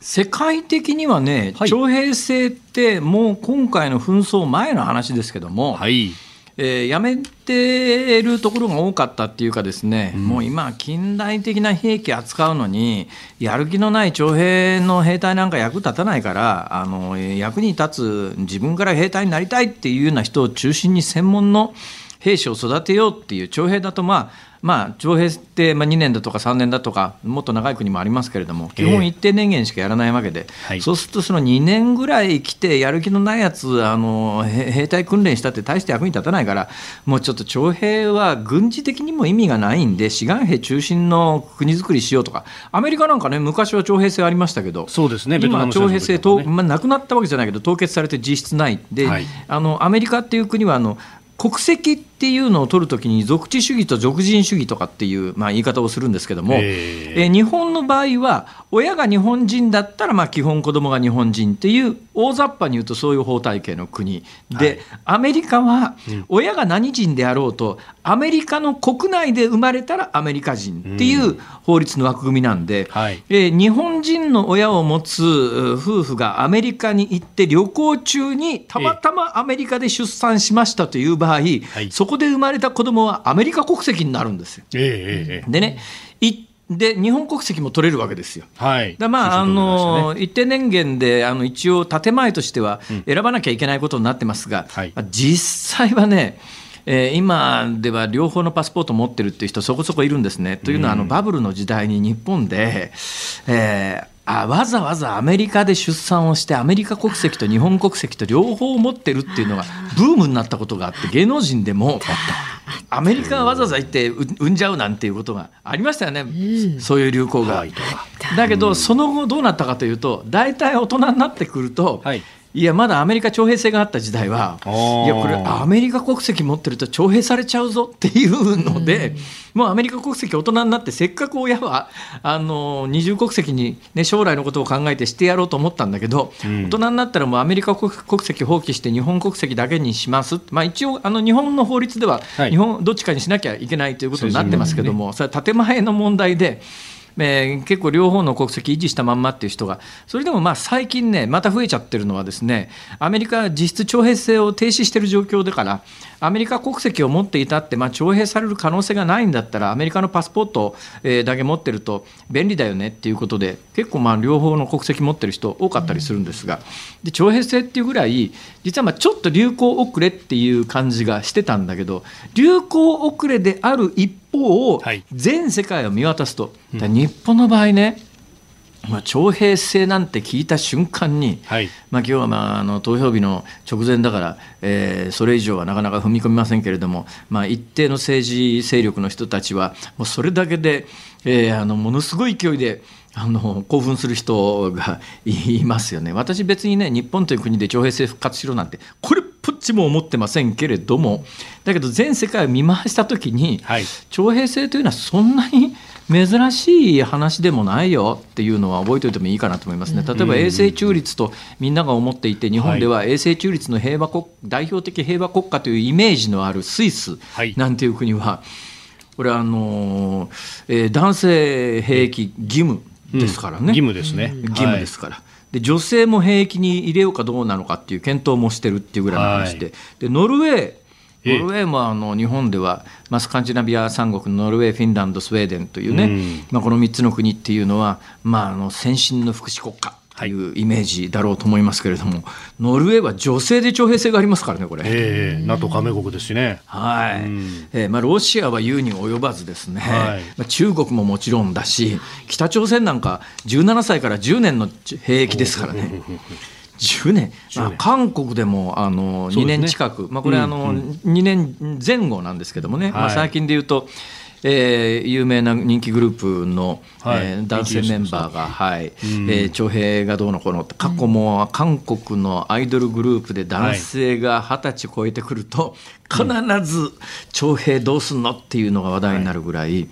世界的にはね、はい、徴兵制ってもう今回の紛争前の話ですけども、はい、えー、やめているところが多かったっていうかですね、うん、もう今近代的な兵器扱うのにやる気のない徴兵の兵隊なんか役立たないから、あの役に立つ自分から兵隊になりたいっていうような人を中心に専門の兵士を育てようっていう、徴兵だとまあまあ徴兵ってにねんだとかさんねんだとかもっと長い国もありますけれども、基本一定年限しかやらないわけで、えーはい、そうするとそのにねんぐらい来てやる気のないやつ、あの兵隊訓練したって大して役に立たないから、もうちょっと徴兵は軍事的にも意味がないんで志願兵中心の国づくりしようとか。アメリカなんかね、昔は徴兵制ありましたけど、そうですね、今徴兵制、まあ、なくなったわけじゃないけど凍結されて実質ないで、はい、あのアメリカっていう国はあの国籍っていうのを取るときに属地主義と属人主義とかっていう、まあ、言い方をするんですけども、え日本の場合は親が日本人だったらまあ基本子供が日本人っていう大雑把に言うとそういう法体系の国で、はい、アメリカは親が何人であろうとアメリカの国内で生まれたらアメリカ人っていう法律の枠組みなんで、うんはい、え日本人の親を持つ夫婦がアメリカに行って旅行中にたまたまアメリカで出産しましたという場合、はい、そこで生まれた子供はアメリカ国籍になるんですよ、えー、でね、いで日本国籍も取れるわけですよ、はい、だまああの、ね、一定年限であの一応建前としては選ばなきゃいけないことになってますが、うんはい、実際はね、えー、今では両方のパスポート持ってるっていう人そこそこいるんですね。というのはあのバブルの時代に日本で、えーあわざわざアメリカで出産をしてアメリカ国籍と日本国籍と両方持ってるっていうのがブームになったことがあって、芸能人でもアメリカわざわざ行って産んじゃうなんていうことがありましたよね、うん、そういう流行が、はい、だけどその後どうなったかというと、大体大人になってくると、はい、いやまだアメリカ徴兵制があった時代はいやこれアメリカ国籍持ってると徴兵されちゃうぞっていうので、うん、もうアメリカ国籍大人になってせっかく親はあの二重国籍に、ね、将来のことを考えてしてやろうと思ったんだけど、うん、大人になったらもうアメリカ国籍放棄して日本国籍だけにします、まあ、一応あの日本の法律では日本どっちかにしなきゃいけないということになってますけども、はい、それは建前の問題でえー、結構両方の国籍維持したまんまっていう人が、それでもまあ最近ねまた増えちゃってるのはですね、アメリカは実質徴兵制を停止している状況だから、アメリカ国籍を持っていたって、まあ、徴兵される可能性がないんだったらアメリカのパスポート、えー、だけ持ってると便利だよねっていうことで、結構まあ両方の国籍持ってる人多かったりするんですが、で徴兵制っていうぐらい実はまあちょっと流行遅れっていう感じがしてたんだけど、流行遅れである一方を全世界を見渡すと、はい、日本の場合ね、まあ、徴兵制なんて聞いた瞬間に、はいまあ、今日はまああの投票日の直前だから、えー、それ以上はなかなか踏み込みませんけれども、まあ、一定の政治勢力の人たちはもうそれだけで、えー、あのものすごい勢いであの興奮する人がいますよね。私別にね日本という国で徴兵制復活しろなんてこれこっちも思ってませんけれども、だけど全世界を見回したときに、はい、徴兵制というのはそんなに珍しい話でもないよっていうのは覚えておいてもいいかなと思いますね。例えば永世中立とみんなが思っていて、日本では永世中立の平和国、はい、代表的平和国家というイメージのあるスイスなんていう国は、はい、これはあの、えー、男性兵役義務ですからね、うん、義務ですね、義務ですから、はいで女性も兵役に入れようかどうなのかっていう検討もしてるっていうぐらいの話で、はい、でノルウェーノルウェーもあの日本ではまあスカンジナビア三国のノルウェーフィンランドスウェーデンというね、うんまあ、このみっつの国っていうのは、まあ、あの先進の福祉国家というイメージだろうと思いますけれども、はい、ノルウェーは女性で徴兵制がありますからねこれ、えー、NATO 加盟国ですしね、はいうんえーまあ、ロシアは言うに及ばずですね、はいまあ、中国ももちろんだし北朝鮮なんかじゅうななさいからじゅうねんの兵役ですからねじゅうねん、まあ、韓国でもあのにねん近く、ねまあ、これはあのにねんぜん後なんですけどもね、はいまあ、最近でいうと、えー、有名な人気グループの、はいえー、男性メンバーが、はいうんえー、徴兵がどうのこうのって過去も韓国のアイドルグループで男性がはたち超えてくると、はい、必ず徴兵どうすんのっていうのが話題になるぐらい、はい、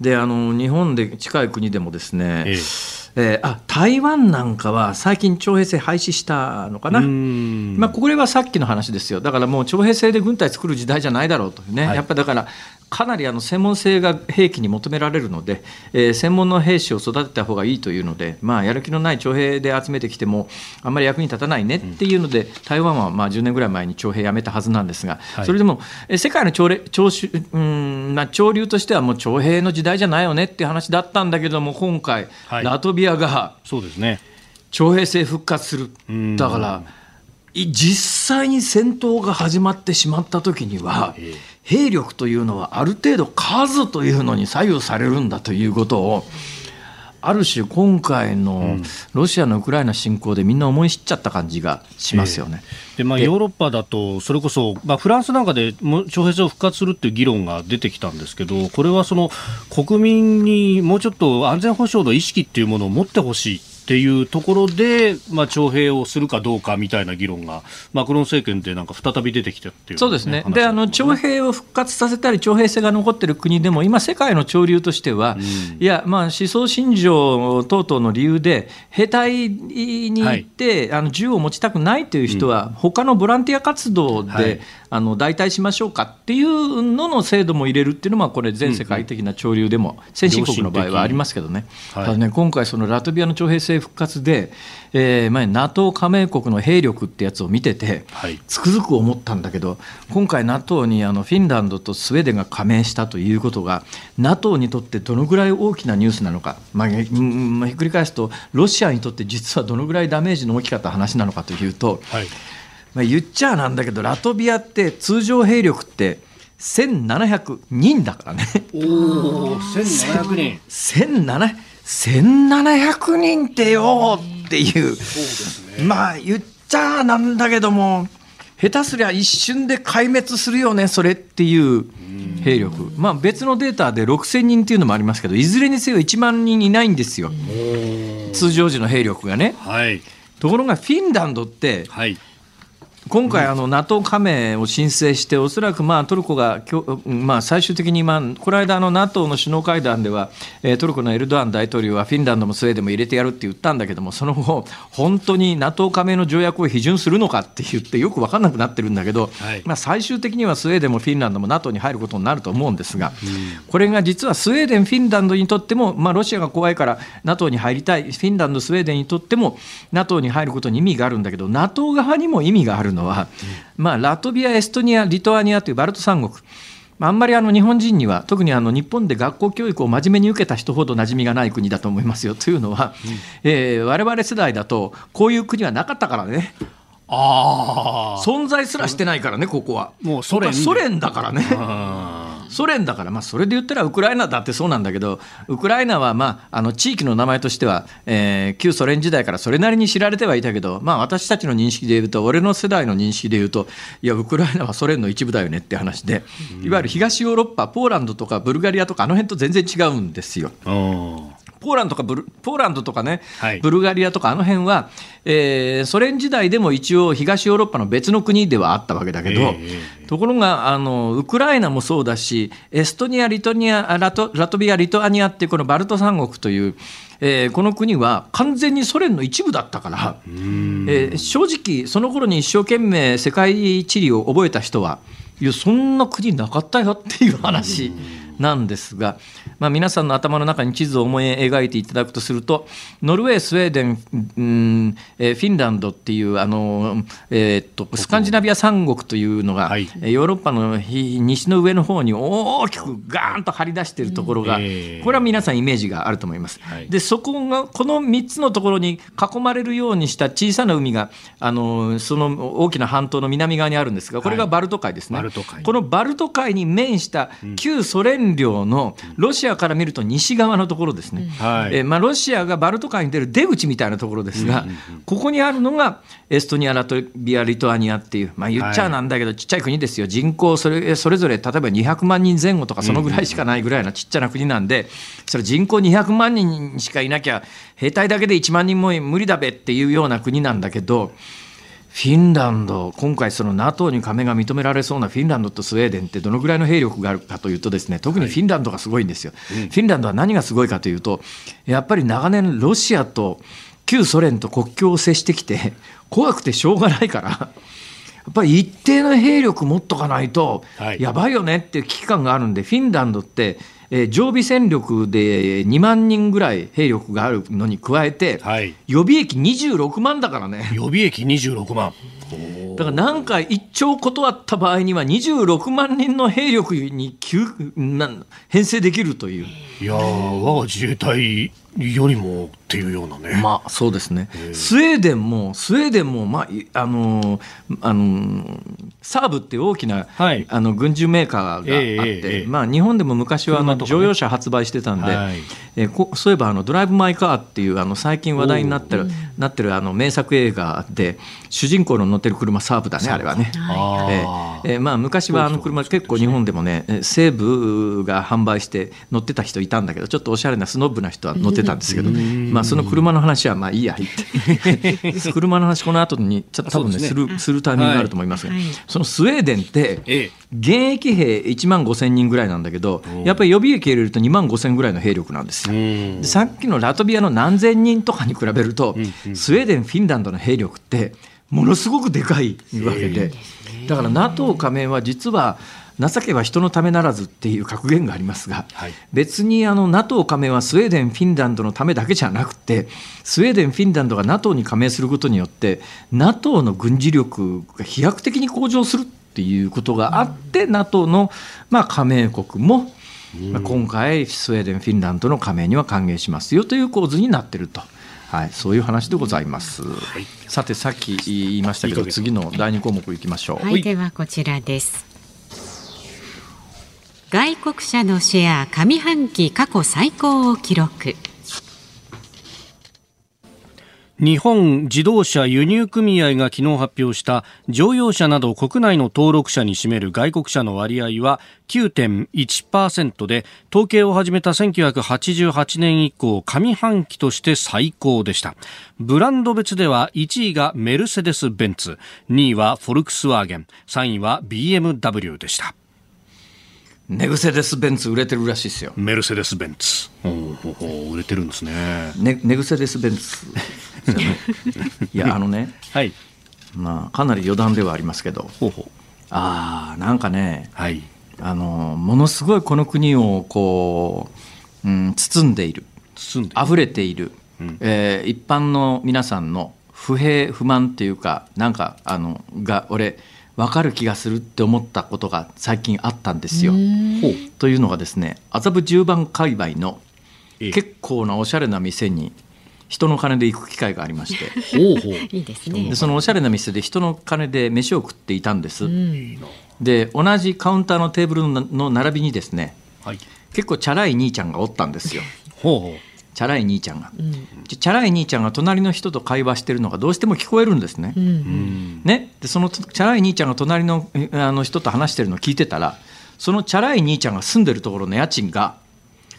であの日本で近い国でもですね、えーえー、あ台湾なんかは最近徴兵制廃止したのかな、まあ、これはさっきの話ですよ。だからもう徴兵制で軍隊作る時代じゃないだろうというね、はい、やっぱりだからかなりあの専門性が兵器に求められるので、えー、専門の兵士を育てた方がいいというので、まあ、やる気のない徴兵で集めてきてもあんまり役に立たないねっていうので、うん、台湾はまあじゅうねんぐらい前に徴兵やめたはずなんですが、はい、それでも世界の潮流、潮流、うん、まあ、潮流としてはもう徴兵の時代じゃないよねっていう話だったんだけども、今回、はい、ラトビアがそうですね、徴兵制復活する。だから実際に戦闘が始まってしまった時には兵力というのはある程度数というのに左右されるんだということをある種今回のロシアのウクライナ侵攻でみんな思い知っちゃった感じがしますよね、えーでまあ、ヨーロッパだとそれこそ、まあ、フランスなんかで徴兵制を復活するっていう議論が出てきたんですけど、これはその国民にもうちょっと安全保障の意識っていうものを持ってほしいっていうところで、まあ、徴兵をするかどうかみたいな議論がマクロン政権でなんか再び出てきたっていう、ね、そうですね。で、あの徴兵を復活させたり徴兵制が残っている国でも今世界の潮流としては、うん、いや、まあ、思想信条等々の理由で兵隊に行って、はい、あの銃を持ちたくないという人は、うん、他のボランティア活動で、はい、あの代替しましょうかっていうのの制度も入れるっていうのはこれ全世界的な潮流でも先進国の場合はありますけどね、はい、ただね、今回そのラトビアの徴兵制復活で、えー、前 NATO 加盟国の兵力ってやつを見てて、はい、つくづく思ったんだけど、今回 NATO にあのフィンランドとスウェーデンが加盟したということが NATO にとってどのぐらい大きなニュースなのか、まあ、ひっくり返すとロシアにとって実はどのぐらいダメージの大きかった話なのかというと、はい、まあ、言っちゃなんだけどラトビアって通常兵力ってせんななひゃくにんだからね。おー、せんななひゃくにん、せんななひゃくにんってよっていう、そうですね、まあ言っちゃなんだけども下手すりゃ一瞬で壊滅するよねそれっていう兵力、まあ、別のデータでろくせんにんっていうのもありますけど、いずれにせよいちまんにんいないんですよ通常時の兵力がね、はい、ところがフィンランドって、はい、今回あの NATO 加盟を申請して、おそらくまあトルコがきょ、まあ、最終的に、まあ、この間の NATO の首脳会談では、えー、トルコのエルドアン大統領はフィンランドもスウェーデンも入れてやるって言ったんだけども、その後本当に NATO 加盟の条約を批准するのかって言ってよく分かんなくなってるんだけど、はい、まあ、最終的にはスウェーデンもフィンランドも NATO に入ることになると思うんですが、うん、これが実はスウェーデンフィンランドにとっても、まあ、ロシアが怖いから NATO に入りたい、フィンランドスウェーデンにとっても NATO に入ることに意味があるんだけど、 NATO 側にも意味があるのは、まあ、ラトビア、エストニア、リトアニアというバルトさん国、あんまりあの日本人には、特にあの日本で学校教育を真面目に受けた人ほど馴染みがない国だと思いますよ。というのは、うん、えー、我々世代だとこういう国はなかったからね。あ、存在すらしてないからね、ここはもうソ連、ソ連だからね、ソ連だから、まあ、それで言ったらウクライナだってそうなんだけど、ウクライナは、まあ、あの地域の名前としては、えー、旧ソ連時代からそれなりに知られてはいたけど、まあ、私たちの認識でいうと、俺の世代の認識でいうと、いやウクライナはソ連の一部だよねって話で、いわゆる東ヨーロッパ、ポーランドとかブルガリアとかあの辺と全然違うんですよ。ポーランドとかブル、ポーランドとかね、はい、ブルガリアとかあの辺は、えー、ソ連時代でも一応東ヨーロッパの別の国ではあったわけだけど、えー、ところがあのウクライナもそうだし、エストニア、リトニア、ラト、ラトビア、リトアニアってこのバルト三国という、えー、この国は完全にソ連の一部だったから、うーん、えー、正直その頃に一生懸命世界地理を覚えた人は、いやそんな国なかったよっていう話なんですが、まあ、皆さんの頭の中に地図を思い描いていただくとすると、ノルウェー、スウェーデン、うん、えー、フィンランドっていうあの、えー、っとスカンジナビア三国というのが、はい、ヨーロッパの西の上の方に大きくガーンと張り出しているところが、えー、これは皆さんイメージがあると思います、はい、でそこがこのみっつのところに囲まれるようにした小さな海があのその大きな半島の南側にあるんですが、これがバルト海ですね、はい、バルト海、このバルト海に面した旧ソ連線量のロシアから見ると西側のところですね、はい、えーまあ、ロシアがバルト海に出る出口みたいなところですが、うんうんうん、ここにあるのがエストニア、ラトビア、リトアニアっていう、まあ、言っちゃなんだけど、はい、ちっちゃい国ですよ。人口それ、それぞれ例えばにひゃくまんにんぜん後とかそのぐらいしかないぐらいのちっちゃな国なんで、それ人口にひゃくまんにんしかいなきゃ兵隊だけでいちまんにんも無理だべっていうような国なんだけど、フィンランド、今回その NATO に加盟が認められそうなフィンランドとスウェーデンってどのぐらいの兵力があるかというとですね、特にフィンランドがすごいんですよ、はい、うん、フィンランドは何がすごいかというと、やっぱり長年ロシアと旧ソ連と国境を接してきて怖くてしょうがないから、やっぱり一定の兵力持っとかないとやばいよねっていう危機感があるんで、はい、フィンランドって常備戦力でにまんにんぐらい兵力があるのに加えて、はい、予備役にじゅうろくまんだからね。予備役にじゅうろくまんだから、何か一丁断った場合にはにじゅうろくまんにんの兵力に編成できるという、いや我が自衛隊よりもっていうようなね、まあ、そうですね。スウェーデンもスウェーデンも、まあ、あのあのサーブっていう大きな、はい、あの軍需メーカーがあって、えーえーまあ、日本でも昔はあの乗用車発売してたんで、はい、えこそういえばあのドライブマイカーっていうあの最近話題になってる、なってるあの名作映画で主人公の乗ってる車サーブだね、あれはね、あ、えーえーまあ、昔はあの車結構日本でもね西武が販売して乗ってた人いたんだけど、ちょっとおしゃれなスノブな人は乗ってたたんですけど、まあ、その車の話はまあいいやって車の話この後にちょっと多分、ね、する、するタイミングがあると思いますが、はい、そのスウェーデンって現役兵いちまんごせんにんぐらいなんだけど、やっぱり予備役入れるとにまんごせんぐらいの兵力なんですよ。でさっきのラトビアの何千人とかに比べると、スウェーデン、フィンランドの兵力ってものすごくでかいわけで、だから NATO 加盟は実は情けは人のためならずっていう格言がありますが、はい、別にあの NATO 加盟はスウェーデンフィンランドのためだけじゃなくて、スウェーデンフィンランドが NATO に加盟することによって NATO の軍事力が飛躍的に向上するっていうことがあって、うん、NATO のまあ加盟国も、うんまあ、今回スウェーデンフィンランドの加盟には歓迎しますよという構図になっていると、はい、そういう話でございます、はい、さてさっき言いましたけど、いい次のだいに項目いきましょう、はい、ではこちらです。外国車のシェア上半期過去最高を記録。日本自動車輸入組合が昨日発表した乗用車など国内の登録車に占める外国車の割合は きゅうてんいちパーセント で、統計を始めたせんきゅうひゃくはちじゅうはちねん以降上半期として最高でした。ブランド別ではいちいがメルセデス・ベンツ、にいはフォルクスワーゲン、さんいは ビーエムダブリュー でした。メルセデスベンツ売れてるらしいですよ。メルセデスベンツ、ほうほうほう、売れてるんですね。ね、メルセデスベンツいやあのね、はい、まあ、かなり余談ではありますけど、ほうほう、ああなんかね、はい、あのものすごいこの国をこう、うん、包んでいる、包んでいる、溢れている、うん、えー、一般の皆さんの不平不満っていうか、なんかあのが俺分かる気がするって思ったことが最近あったんですよ。というのがですね、麻布十番界隈の結構なおしゃれな店に人の金で行く機会がありましてほうほういいですね。でそのおしゃれな店で人の金で飯を食っていたんです。で同じカウンターのテーブルの並びにですね、はい、結構チャラい兄ちゃんがおったんですよほうほう、チャラい兄ちゃんが、うん、チャラい兄ちゃんが隣の人と会話してるのがどうしても聞こえるんですね、うん、ね、でそのチャラい兄ちゃんが隣 の, あの人と話してるのを聞いてたら、そのチャラい兄ちゃんが住んでるところの家賃が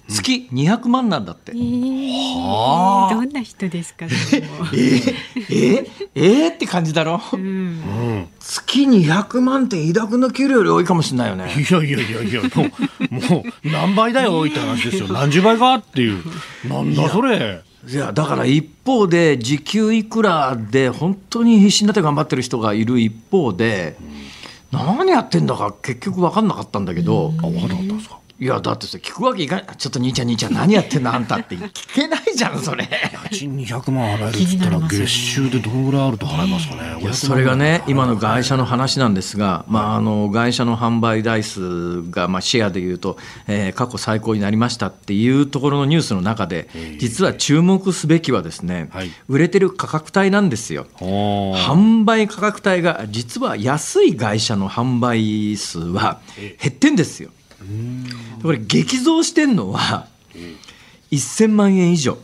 月にひゃくまんなんだって、うん、えー、はあ、どんな人ですか、それもえー、えー、えー、って感じだろ、うんうん、月にひゃくまんって伊田君の給料より多いかもしれないよね。いやいやいやいやもう, もう何倍だよって話ですよ、何十倍かっていう、なんだそれ。いやだから一方で時給いくらで本当に必死になって頑張ってる人がいる一方で、何やってんだか結局分かんなかったんだけど、うん、あ、分かんなかったんですか。いやだって聞くわけいかない、ちょっと兄ちゃん兄ちゃん何やってんのあんたって聞けないじゃんそれ。家賃にひゃくまん払えるって言ったら月収でどのぐらいあると払えますかね。いやそれがね、今の外車の話なんですが、まあ、あの外車の販売台数が、まあ、シェアでいうと、えー、過去最高になりましたっていうところのニュースの中で、実は注目すべきはですね、はい、売れてる価格帯なんですよ。販売価格帯が実は安い外車の販売数は減ってんですよ。これ激増してるのはせんまんえん以上。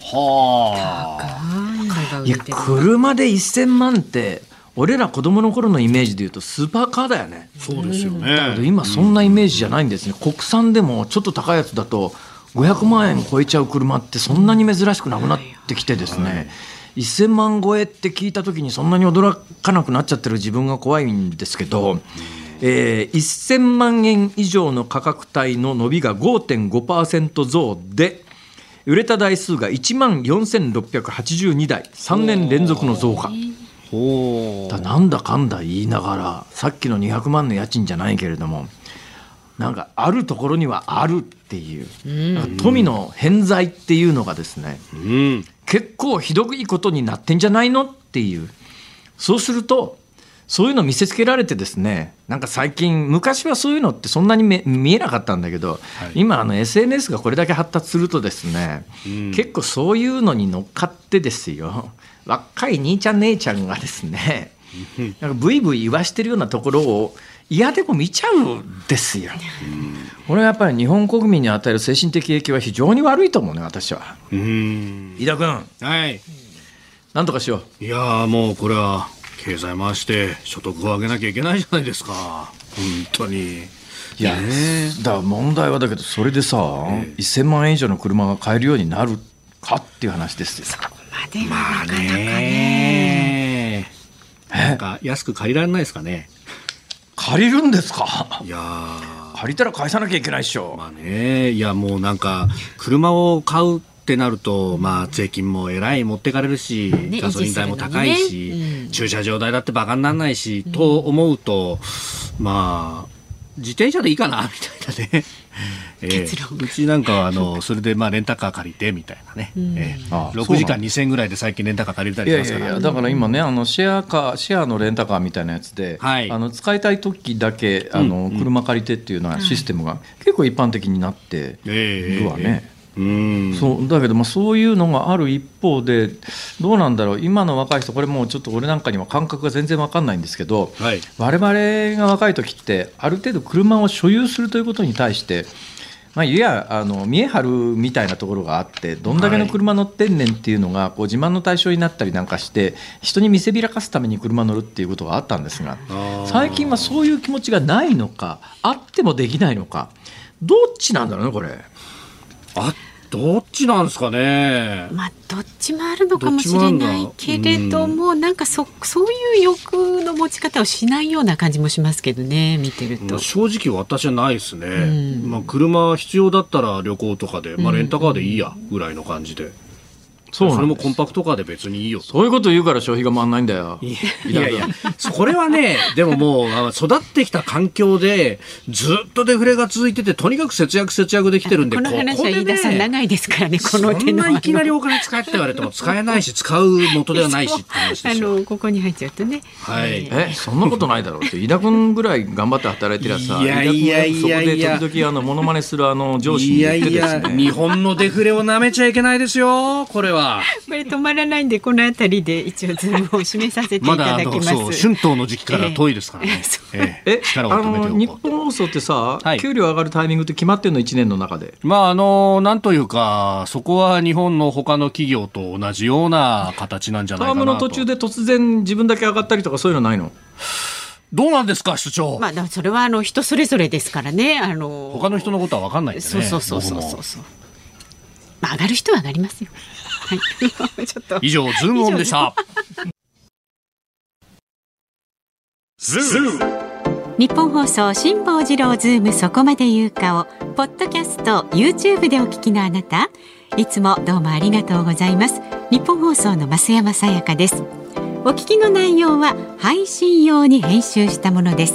はあ。いや車でせんまんって俺ら子供の頃のイメージでいうとスーパーカーだよね。そうですよね。だけど今そんなイメージじゃないんですね、うん、国産でもちょっと高いやつだとごひゃくまんえん超えちゃう車ってそんなに珍しくなくなってきてですね、はいはい、せんまん超えって聞いた時にそんなに驚かなくなっちゃってる自分が怖いんですけど、えー、せんまんえん以上の価格帯の伸びが ごてんごパーセント 増で売れた台数がいちまんよんせんろっぴゃくはちじゅうにだい、さんねん連続の増加。おだなんだかんだ言いながらさっきのにひゃくまんの家賃じゃないけれどもなんかあるところにはあるっていう、うん、富の偏在っていうのがですね、うん、結構ひどいことになってんじゃないのっていう。そうするとそういうの見せつけられてですね、なんか最近昔はそういうのってそんなに見えなかったんだけど、はい、今あの エスエヌエス がこれだけ発達するとですね、うん、結構そういうのに乗っかってですよ、若い兄ちゃん姉ちゃんがですねなんかブイブイ言わしてるようなところを嫌でも見ちゃうんですよ、うん、これはやっぱり日本国民に与える精神的影響は非常に悪いと思うね、私は。うん、飯田君、はい、なんとかしよう。いやもうこれは経済回して所得を上げなきゃいけないじゃないですか、本当に。いや、ね、だから問題はだけどそれでさ、えー、せんまんえん以上の車が買えるようになるかっていう話ですよ。そこまではなかなかね、まあ、ね、なんか安く借りられないですかね。借りるんですか。いや借りたら返さなきゃいけないっしょ。まあね、いやもうなんか車を買うってなると、まあ、税金もえらい持ってかれるし、ね、ガソリン代も高いし、ね、うん、駐車場代だってバカにならないし、うん、と思うと、まあ、自転車でいいかなみたいなね、えー、うちなんかはあのそれでまあレンタカー借りてみたいなね、うん、えー、ろくじかんにせんえんぐらいで最近レンタカー借りたりしますから。いやいやいや、だから今ね、あのシェアカー、シェアのレンタカーみたいなやつで、はい、あの使いたい時だけあの、うんうん、車借りてっていうのはシステムが結構一般的になっているわね、えーえーうん、そうだけど、まあ、そういうのがある一方でどうなんだろう、今の若い人、これもうちょっと俺なんかには感覚が全然分かんないんですけど、はい、我々が若い時ってある程度車を所有するということに対して、まあ、いやあの見え張るみたいなところがあって、どんだけの車乗ってんねんっていうのがこう自慢の対象になったりなんかして人に見せびらかすために車乗るっていうことがあったんですが、最近はそういう気持ちがないのか、あってもできないのか、どっちなんだろうねこれ。あ、どっちなんですかね。まあ、どっちもあるのかもしれないけれども、うん、なんか そ, そういう欲の持ち方をしないような感じもしますけどね、見てると。正直私はないですね、うん、まあ、車必要だったら旅行とかで、まあ、レンタカーでいいやぐらいの感じで、うん、そ, それもコンパクトカーで別にいいよ。そういうこと言うから消費が回んないんだよ。いやいやこれはね、でももう育ってきた環境でずっとデフレが続いてて、とにかく節約節約できてるんで、この話は飯田さん長いですからね。この手のそんないきなりお金使えって言われても使えないし使う元ではないしって話ですよ。あのここに入っちゃうとね、はい、えそんなことないだろうって飯田君ぐらい頑張って働いてりゃさ、いやいやいやいや、そこで時々あのモノマネするあの上司に言ってですね、いやいや日本のデフレをなめちゃいけないですよこれは。これ止まらないんで、このあたりで一応ズームを締めさせていただきます。まだそう春闘の時期から遠いですからね、えーえーえー、力を止めておこう。日本放送ってさ、はい、給料上がるタイミングって決まってるのいちねんの中で、まあ、あのなんというかそこは日本の他の企業と同じような形なんじゃないかなと。タームの途中で突然自分だけ上がったりとかそういうのないの？どうなんですか、室長。まあ、それはあの人それぞれですからね、あの他の人のことは分かんないですね。そうそうそうそうそう、まあ、上がる人は上がりますよ。はい、ちょっと以上ズームオンでした。ズーム日本放送辛坊治郎ズームそこまで言うかをポッドキャスト YouTube でお聞きのあなた、いつもどうもありがとうございます。日本放送の増山さやかです。お聞きの内容は配信用に編集したものです。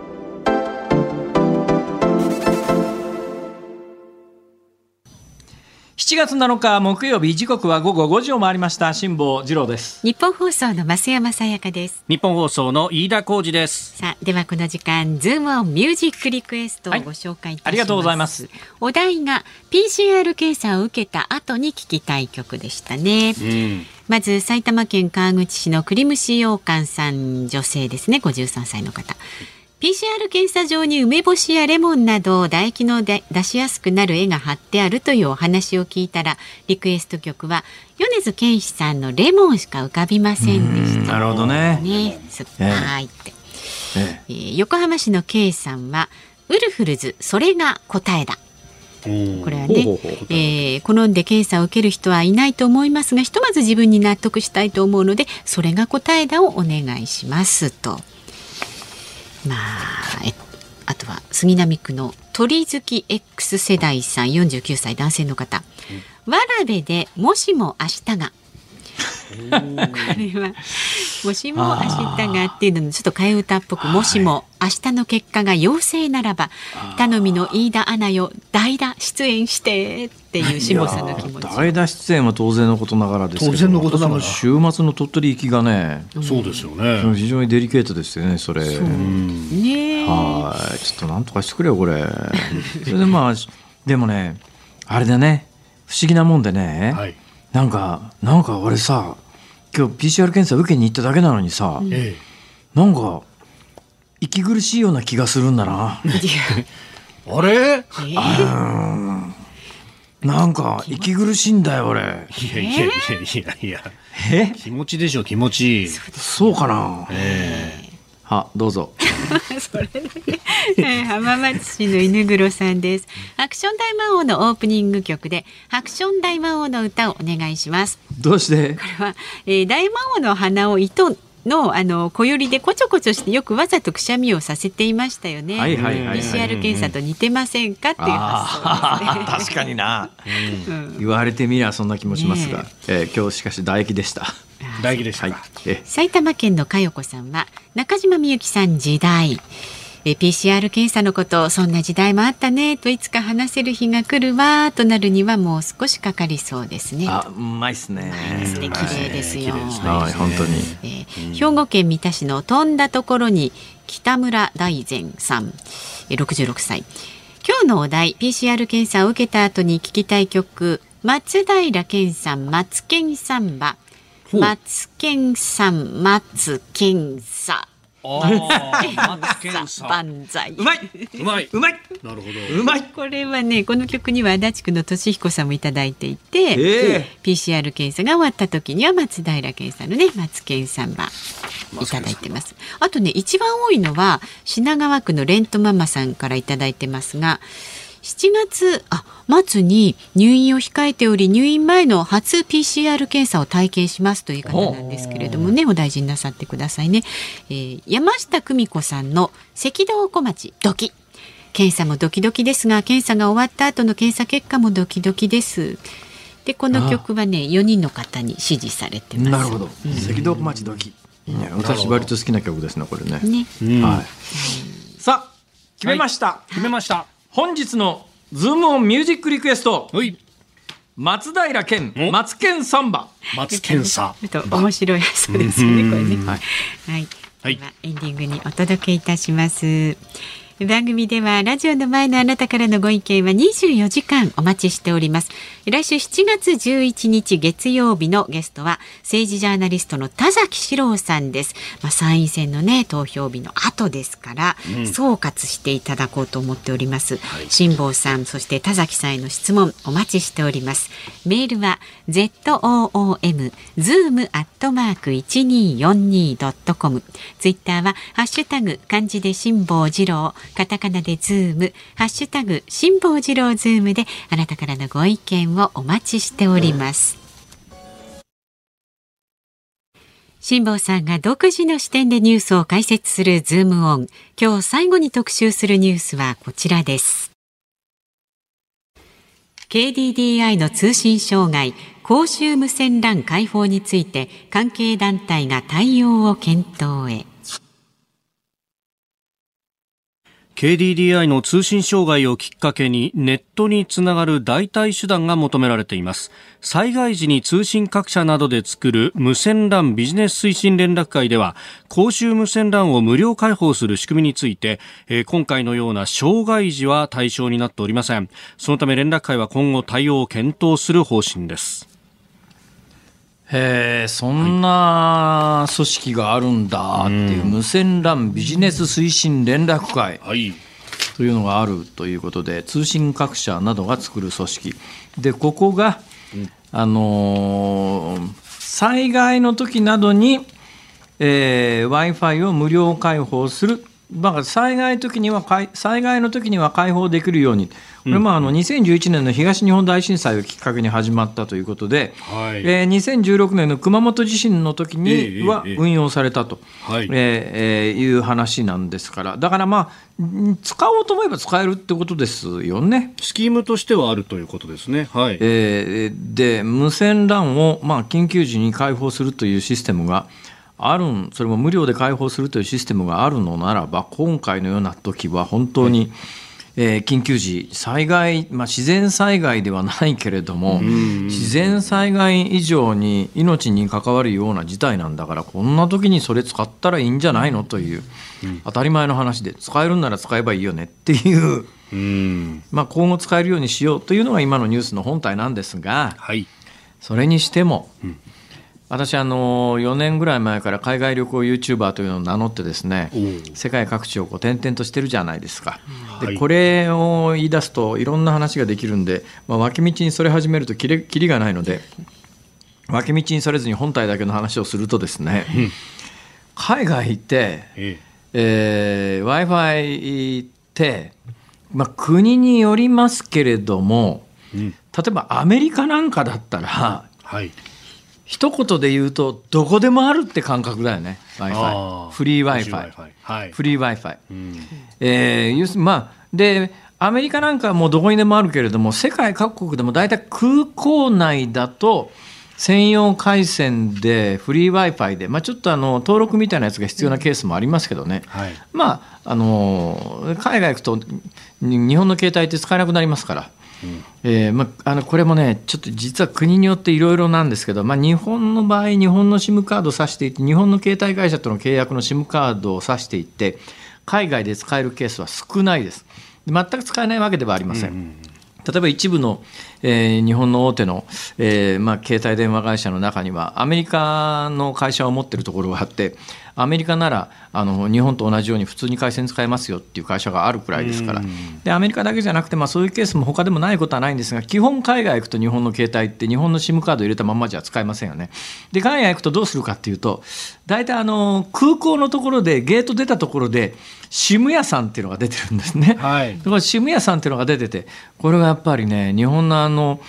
しちがつなのか木曜日、時刻は午後ごじを回りました。辛坊治郎です。日本放送の増山さやかです。日本放送の飯田浩司です。さあ、ではこの時間ズームオンミュージックリクエストをご紹介いたします、はい、ありがとうございます。お題が ピーシーアール 検査を受けた後に聞きたい曲でしたね、うん、まず埼玉県川口市の栗虫羊羹さん、女性ですね、ごじゅうさんさいの方。ピーシーアール 検査場に梅干しやレモンなど唾液の出しやすくなる絵が貼ってあるというお話を聞いたら、リクエスト曲は米津玄師さんのレモンしか浮かびませんでした、ね、なるほどね。酸っぱいって、えええー、横浜市の K さんはウルフルズ、それが答えだ。これはね、ほうほうほう、えー、好んで検査を受ける人はいないと思いますが、ひとまず自分に納得したいと思うので、それが答えだをお願いしますと。まあ、えあとは杉並区の鳥好き X 世代さん、よんじゅうきゅうさい男性の方、わらべでもしも明日がこれはもしも明日がっていうののちょっと替え歌っぽく、もしも明日の結果が陽性ならば頼みの飯田アナよ代打出演してっていう辛坊さんの気持ち。代打出演は当然のことながらですけど、当然のことながら週末の鳥取行きがね、うん、そうですよね、非常にデリケートですよね、それ。そうね、はい、ちょっとなんとかしてくれよこれそれで、まあ、でもね、あれだね、不思議なもんでね、はい、なんかなんか俺さ、今日 ピーシーアール 検査受けに行っただけなのにさ、うん、なんか息苦しいような気がするんだなあれ、あ、なんか息苦しいんだよ俺。いやいやいやいやいや、気持ちでしょ、気持ち。そうかな、えーあ、どうぞそれだけ、はい、浜松市の犬黒さんです。ハクション大魔王のオープニング曲でハクション大魔王の歌をお願いします。どうしてこれは、えー、大魔王の花を糸の、あの小よりでこちょこちょしてよくわざとくしゃみをさせていましたよね、はいはいはいはい、ピーシーアール 検査と似てませんかっていう発想ですね。確かにな、うん、言われてみりゃそんな気もしますが、ねえー、今日しかし唾液でした。大事でした、はい、埼玉県のかよこさんは中島みゆきさん、時代。え ピーシーアール 検査のこと、そんな時代もあったねと、いつか話せる日が来るわとなるにはもう少しかかりそうですね。あ、うまいっすね、綺麗ですよ、はい、本当に、えー、兵庫県三田市の飛んだところに北村大善さん、ろくじゅうろくさい。今日のお題 ピーシーアール 検査を受けた後に聞きたい曲、松平健さん、マツケンサンバ。マツケンさん、マツケンさ、あマツケンさ万歳、うまいうまいうまい、なるほど、うまい。これはね、この曲には足立区の俊彦さんもいただいていて、えー、ピーシーアール 検査が終わった時には松平健さんのね、マツケンさんはいただいてます。あとね、一番多いのは品川区のレントママさんからいただいてますが、しちがつあ末に入院を控えており、入院前の初 ピーシーアール 検査を体験しますという方なんですけれどもね、 お, お大事になさってくださいね、えー、山下久美子さんの赤道小町、ドキ。検査もドキドキですが、検査が終わった後の検査結果もドキドキです。で、この曲はね、よにんの方に支持されてます。なるほど、うん、赤道小町、ドキ、うん、ね、私割と好きな曲ですね、これ ね, ね、うんはいうん、さあ決めました、はい、決めました。本日のズームオンミュージックリクエスト、はい、松平健、松健サンバ、松健サンバ、面白いそうですね、これね、はいはいはい、ではエンディングにお届けいたします。番組ではラジオの前のあなたからのご意見はにじゅうよじかんお待ちしております。来週しちがつじゅういちにち月曜日のゲストは政治ジャーナリストの田崎史郎さんです、まあ、参院選の、ね、投票日の後ですから、うん、総括していただこうと思っております、はい、辛坊さん、そして田崎さんへの質問お待ちしております。メールは ズーム アットマーク いちにーよんにー ドットコム、 ツイッターはハッシュタグ漢字で辛坊治郎、カタカナでズーム、ハッシュタグ辛坊治郎ズームであなたからのご意見をお待ちしております。辛坊さんが独自の視点でニュースを解説するズームオン。今日最後に特集するニュースはこちらです。ケーディーディーアイ の通信障害、公衆無線 ラン 開放について関係団体が対応を検討へ。ケーディーディーアイ の通信障害をきっかけにネットにつながる代替手段が求められています。災害時に通信各社などで作る無線 ラン ビジネス推進連絡会では公衆無線 ラン を無料開放する仕組みについて、えー、今回のような障害時は対象になっておりません。そのため連絡会は今後対応を検討する方針です。へー、そんな組織があるんだっていう、はい、無線 ラン ビジネス推進連絡会というのがあるということで、通信各社などが作る組織で、ここが、あのー、災害の時などに、えー、Wi-Fi を無料開放する、だから災害時には災害の時には開放できるように、これもあのにせんじゅういちねんの東日本大震災をきっかけに始まったということで、はい、えー、にせんじゅうろくねんの熊本地震の時には運用されたと、えええいう話なんですから、だからまあ使おうと思えば使えるってことですよね。スキームとしてはあるということですね。はい、えー、で無線 ラン をまあ緊急時に開放するというシステムがあるん、それも無料で開放するというシステムがあるのならば、今回のような時は本当に、えー、緊急時災害、まあ、自然災害ではないけれども自然災害以上に命に関わるような事態なんだから、こんな時にそれ使ったらいいんじゃないのという、うん、当たり前の話で、使えるんなら使えばいいよねっていう、うん、まあ、今後使えるようにしようというのが今のニュースの本体なんですが、はい、それにしても、うん、私あのよねんぐらい前から海外旅行ユーチューバーというのを名乗ってですね、世界各地をこう転々としてるじゃないですか。でこれを言い出すといろんな話ができるんで、まあ、脇道にそれ始めるときりがないので、脇道にそれずに本体だけの話をするとですね、海外行って、えー、Wi-Fi 行って、まあ、国によりますけれども、例えばアメリカなんかだったら、はい、一言で言うとどこでもあるって感覚だよね。 Wi-Fi、 フリー Wi-Fi、はい、フリー Wi-Fi、うん、えーまあ、でアメリカなんかはもうどこにでもあるけれども、世界各国でもだいたい空港内だと専用回線でフリー Wi-Fi で、まあ、ちょっとあの登録みたいなやつが必要なケースもありますけどね、うん、はい、まああの海外行くと日本の携帯って使えなくなりますから、うん、えーま、あのこれもねちょっと実は国によっていろいろなんですけど、まあ、日本の場合日本の SIM カードを挿していって、日本の携帯会社との契約の SIM カードを挿していって海外で使えるケースは少ないです。全く使えないわけではありません、うんうん、例えば一部の、えー、日本の大手の、えーまあ、携帯電話会社の中にはアメリカの会社を持っているところがあって、アメリカならあの日本と同じように普通に回線使えますよっていう会社があるくらいですから、でアメリカだけじゃなくて、まあ、そういうケースも他でもないことはないんですが、基本海外行くと日本の携帯って日本の SIM カード入れたまんまじゃ使えませんよね。で海外行くとどうするかっていうと、大体あの空港のところでゲート出たところで SIM 屋さんっていうのが出てるんですね、はい、これ SIM 屋さんっていうのが出てて、これがやっぱりね日本のあの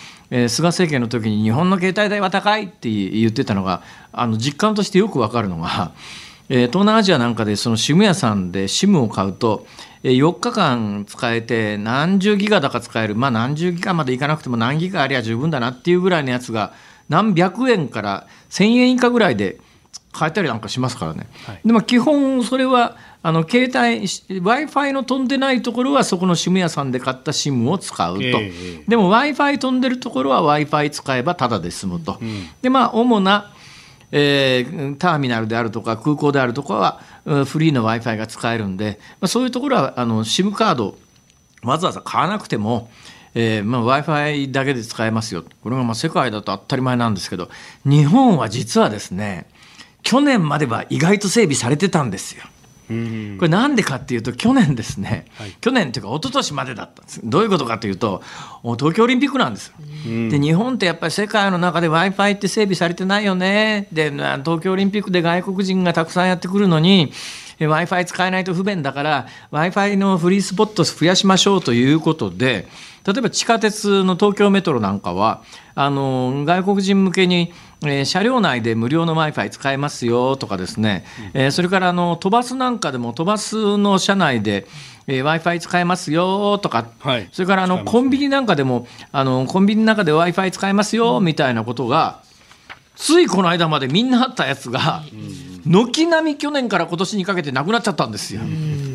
菅政権の時に日本の携帯代は高いって言ってたのが、あの実感としてよくわかるのが、えー、東南アジアなんかでその SIM 屋さんで SIM を買うと、えー、よっかかん使えて何十ギガだか使える、まあ、何十ギガまでいかなくても何ギガありゃ十分だなっていうぐらいのやつが何百円からせんえん以下ぐらいで買えたりなんかしますからね、はい、でも基本それはあの携帯 Wi-Fi の飛んでないところはそこの SIM 屋さんで買った SIM を使うと、えー、でも Wi-Fi 飛んでるところは Wi-Fi 使えばタダで済むと、うん、でまあ主なえー、ターミナルであるとか空港であるとかはフリーの Wi-Fi が使えるんで、まあ、そういうところはあの SIM カードわざわざ買わなくても、えーまあ、Wi-Fi だけで使えますよ。これがまあ世界だと当たり前なんですけど、日本は実はですね去年までは意外と整備されてたんですよ。これなんでかっていうと去年ですね、はい、去年というか一昨年までだったんです。どういうことかというと東京オリンピックなんですよ、うん、で日本ってやっぱり世界の中で Wi-Fi って整備されてないよね。で東京オリンピックで外国人がたくさんやってくるのに、Wi-Fi 使えないと不便だから Wi-Fi のフリースポット増やしましょうということで、例えば地下鉄の東京メトロなんかはあの外国人向けに、えー、車両内で無料の Wi-Fi 使えますよとかですね、うん、えー、それからあの都バスなんかでも都バスの車内で、えー、Wi-Fi 使えますよとか、はい、それからあのコンビニなんかでもあのコンビニの中で Wi-Fi 使えますよみたいなことが、ついこの間までみんなあったやつが、うん、軒並み去年から今年にかけてなくなっちゃったんですよ。うん、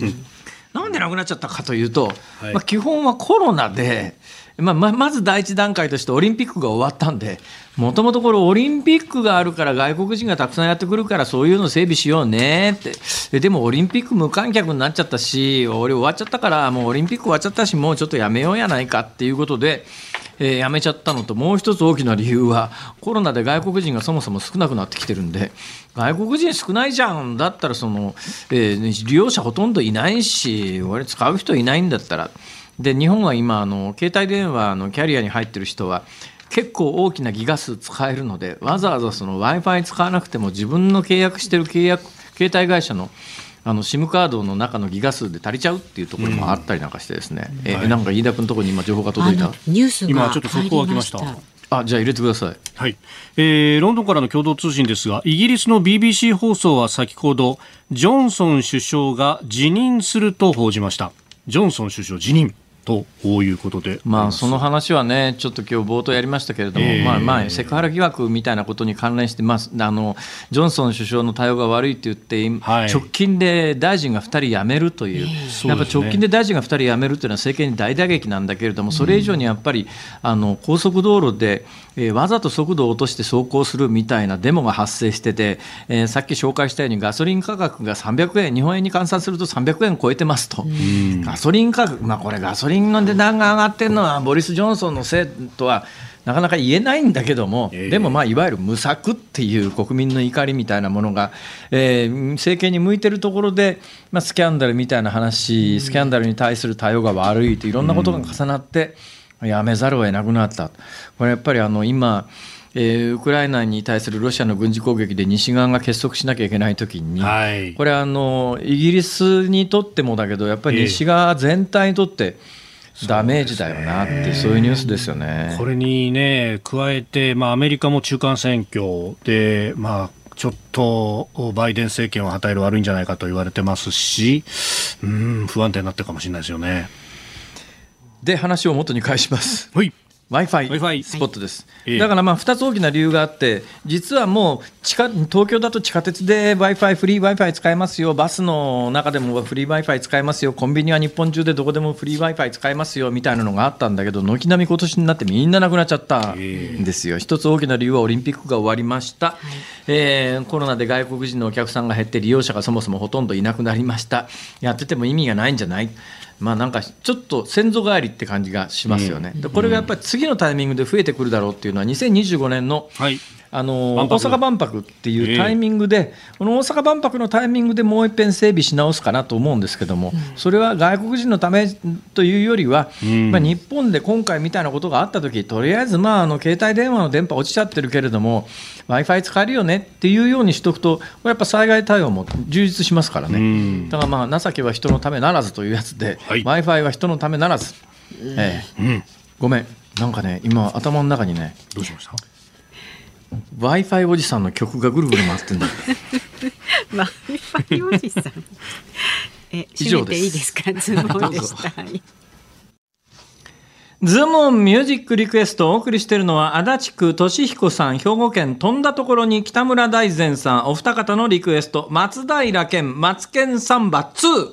なんでなくなっちゃったかというと、はい、まあ、基本はコロナで、まあ、まず第一段階としてオリンピックが終わったんで、もともとこれオリンピックがあるから外国人がたくさんやってくるからそういうの整備しようねって、でもオリンピック無観客になっちゃったし、俺終わっちゃったからもうオリンピック終わっちゃったし、もうちょっとやめようやないかっていうことで、えー、やめちゃったのと、もう一つ大きな理由はコロナで外国人がそもそも少なくなってきてるんで、外国人少ないじゃんだったらその、えー、利用者ほとんどいないし、俺使う人いないんだったらで、日本は今あの携帯電話のキャリアに入ってる人は結構大きなギガ数使えるので、わざわざその Wi-Fi 使わなくても自分の契約してる契約携帯会社のあの SIM カードの中のギガ数で足りちゃうっていうところもあったりなんかしてですね、うん、え、はい、なんか飯田君のところに今情報が届いた、ニュースが今ちょっと速報が来ました。あ、じゃあ入れてください、はい、えー、ロンドンからの共同通信ですが、イギリスの ビービーシー 放送は先ほどジョンソン首相が辞任すると報じました。ジョンソン首相辞任ということで、まあ、その話はねちょっと今日冒頭やりましたけれども、えーまあまあ、セクハラ疑惑みたいなことに関連して、まあ、あのジョンソン首相の対応が悪いと言って、はい、直近で大臣がふたり辞めるという、えー、やっぱ直近で大臣がふたり辞めるというのは政権に大打撃なんだけれども、それ以上にやっぱり、うん、あの高速道路で、えー、わざと速度を落として走行するみたいなデモが発生してて、えー、さっき紹介したようにガソリン価格がさんびゃくえん、日本円に換算するとさんびゃくえん超えてますと、うん、ガソリン価格、まあ、これガソリンガソリンの値段が上がってるのはボリス・ジョンソンのせいとはなかなか言えないんだけども、でもまあいわゆる無策っていう国民の怒りみたいなものが、えー、政権に向いてるところで、まあ、スキャンダルみたいな話、スキャンダルに対する対応が悪いといろんなことが重なってやめざるを得なくなった。これやっぱりあの今えー、ウクライナに対するロシアの軍事攻撃で西側が結束しなきゃいけないときに、はい、これあのイギリスにとってもだけどやっぱり西側全体にとってダメージだよなって、えー、そうですね、そういうニュースですよね。これに、ね、加えて、まあ、アメリカも中間選挙で、まあ、ちょっとバイデン政権を旗色悪いんじゃないかと言われてますし、うん、不安定になってるかもしれないですよね。で、話を元に返しますはい、Wi-Fi スポットです、はい、だからまあふたつ大きな理由があって、実はもう地下東京だと地下鉄で Wi-Fi フリー Wi-Fi 使えますよ、バスの中でもフリー Wi-Fi 使えますよ、コンビニは日本中でどこでもフリー Wi-Fi 使えますよみたいなのがあったんだけど、軒並み今年になってみんななくなっちゃったんですよ。一つ大きな理由はオリンピックが終わりました、はい、えー、コロナで外国人のお客さんが減って利用者がそもそもほとんどいなくなりました。やってても意味がないんじゃない、まあ、なんかちょっと先祖返りって感じがしますよね、うん、でこれがやっぱり次のタイミングで増えてくるだろうっていうのはにせんにじゅうごねんの、はい、あの大阪万博っていうタイミングで、この大阪万博のタイミングでもう一遍整備し直すかなと思うんですけども、それは外国人のためというよりは、まあ日本で今回みたいなことがあったとき、とりあえずまああの携帯電話の電波落ちちゃってるけれども Wi-Fi 使えるよねっていうようにしとくと、やっぱ災害対応も充実しますからね。だからまあ情けは人のためならずというやつで、 Wi-Fi は人のためならず、ええ、ごめん、なんかね今頭の中にね、どうしました、Wi-Fi おじさんの曲がぐるぐる回ってんだWi-Fi おじさん、え、以上です。閉めていいですか。ズボンでしたズボンミュージックリクエストをお送りしているのは、足立区俊彦さん、兵庫県飛んだところに北村大善さん、お二方のリクエスト、松平健、マツケンサンバツー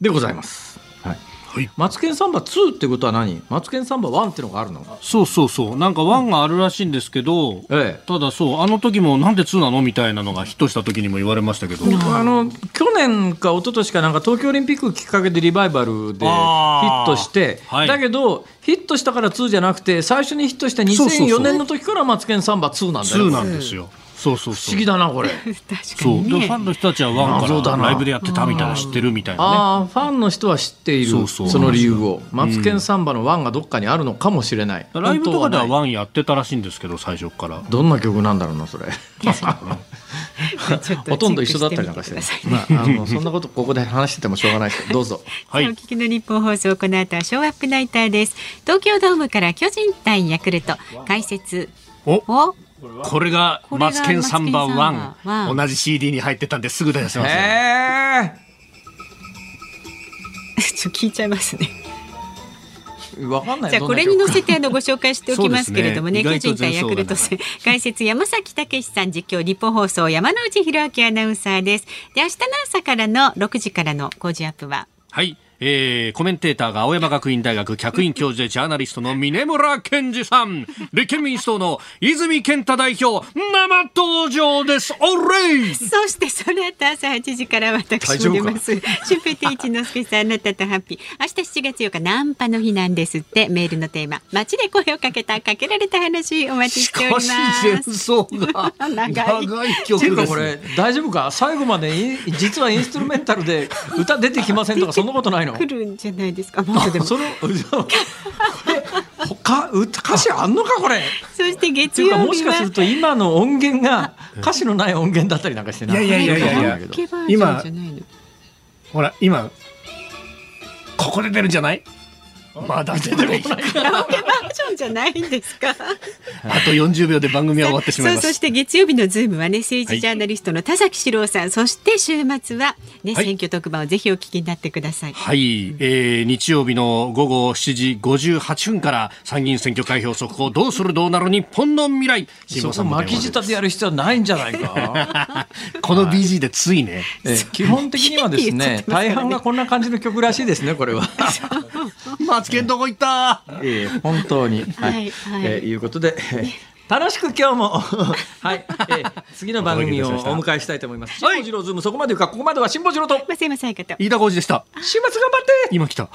でございます、はい、マツケンサンバツーってことは何、マツケンサンバワンってのがあるの、そうそうそう、なんかワンがあるらしいんですけど、うん、ええ、ただそう、あの時もなんでツーなのみたいなのがヒットした時にも言われましたけど、あの去年か一昨年かなんか東京オリンピックきっかけでリバイバルでヒットして、はい、だけどヒットしたからツーじゃなくて、最初にヒットしたにせんよねんの時からマツケンサンバツーなんだよ、そうそうそう、ツーなんですよ、そうそうそう不思議だなこれ確かに、ね、そうファンの人たちはワンからライブでやってたみたいな知ってるみたいなね、ああファンの人は知っている そ, そ, その理由をマツケンサンバのワンがどっかにあるのかもしれない、うん、ライブとかではワンやってたらしいんですけど最初からどんな曲なんだろうなそれほとんど一緒だったりなんかして、まあ、あのそんなことここで話しててもしょうがないですけどどうぞ、はい、お聞きの日本放送この後はショーアップナイターです。東京ドームから巨人対ヤクルト解説おおこれがマツケンサンバワン同じ シーディー に入ってたんですぐ出しますねちょっと聞いちゃいますねわかんないじゃあこれに乗せてあのご紹介しておきますけれどもね巨人対ヤクルト戦解説山崎武さん実況日本放送山内博明アナウンサーです。で明日の朝からのろくじからのごじアップははいえー、コメンテーターが青山学院大学客員教授でジャーナリストの峯村健二さん立憲民主党の泉健太代表生登場ですオレイそしてその後朝はちじから私も出ます春平定一之助さんあなたとハッピー明日しちがつようかナンパの日なんですってメールのテーマ街で声をかけたかけられた話お待ちしております。しかし前奏が長い曲ですねこれ大丈夫か最後まで実はインストゥルメンタルで歌出てきませんとかそんなことない来るんじゃないですか。もうでもその他歌詞あんのかこれ。そして月曜日はもしかすると今の音源が歌詞のない音源だったりなんかしてない。いやいやいやいや。今ほら今ここで出るんじゃない？まだ出てこない。カラオケバージョンじゃないんですか。あとよんじゅうびょうで番組は終わってしまいます。そ, うそして月曜日のズームはね政治ジャーナリストの田崎史郎さん、はい、そして週末は、ねはい、選挙特番をぜひお聞きになってください。はい、えー、日曜日の午後しちじごじゅうはっぷんから参議院選挙開票速報どうするどうなる日本の未来。そこ巻き舌でやる必要はないんじゃないか。この ビージー でついね、えー。基本的にはですね大半がこんな感じの曲らしいですねこれは。まあ試験どこ行った、えー、本当に、はいはいえー、いうことで、えー、楽しく今日も、はいえー、次の番組をお迎えしたいと思います。辛坊治郎ズームそこまでかここまでは辛坊治郎と増山さやかと飯田浩司でした。週末頑張って今来た。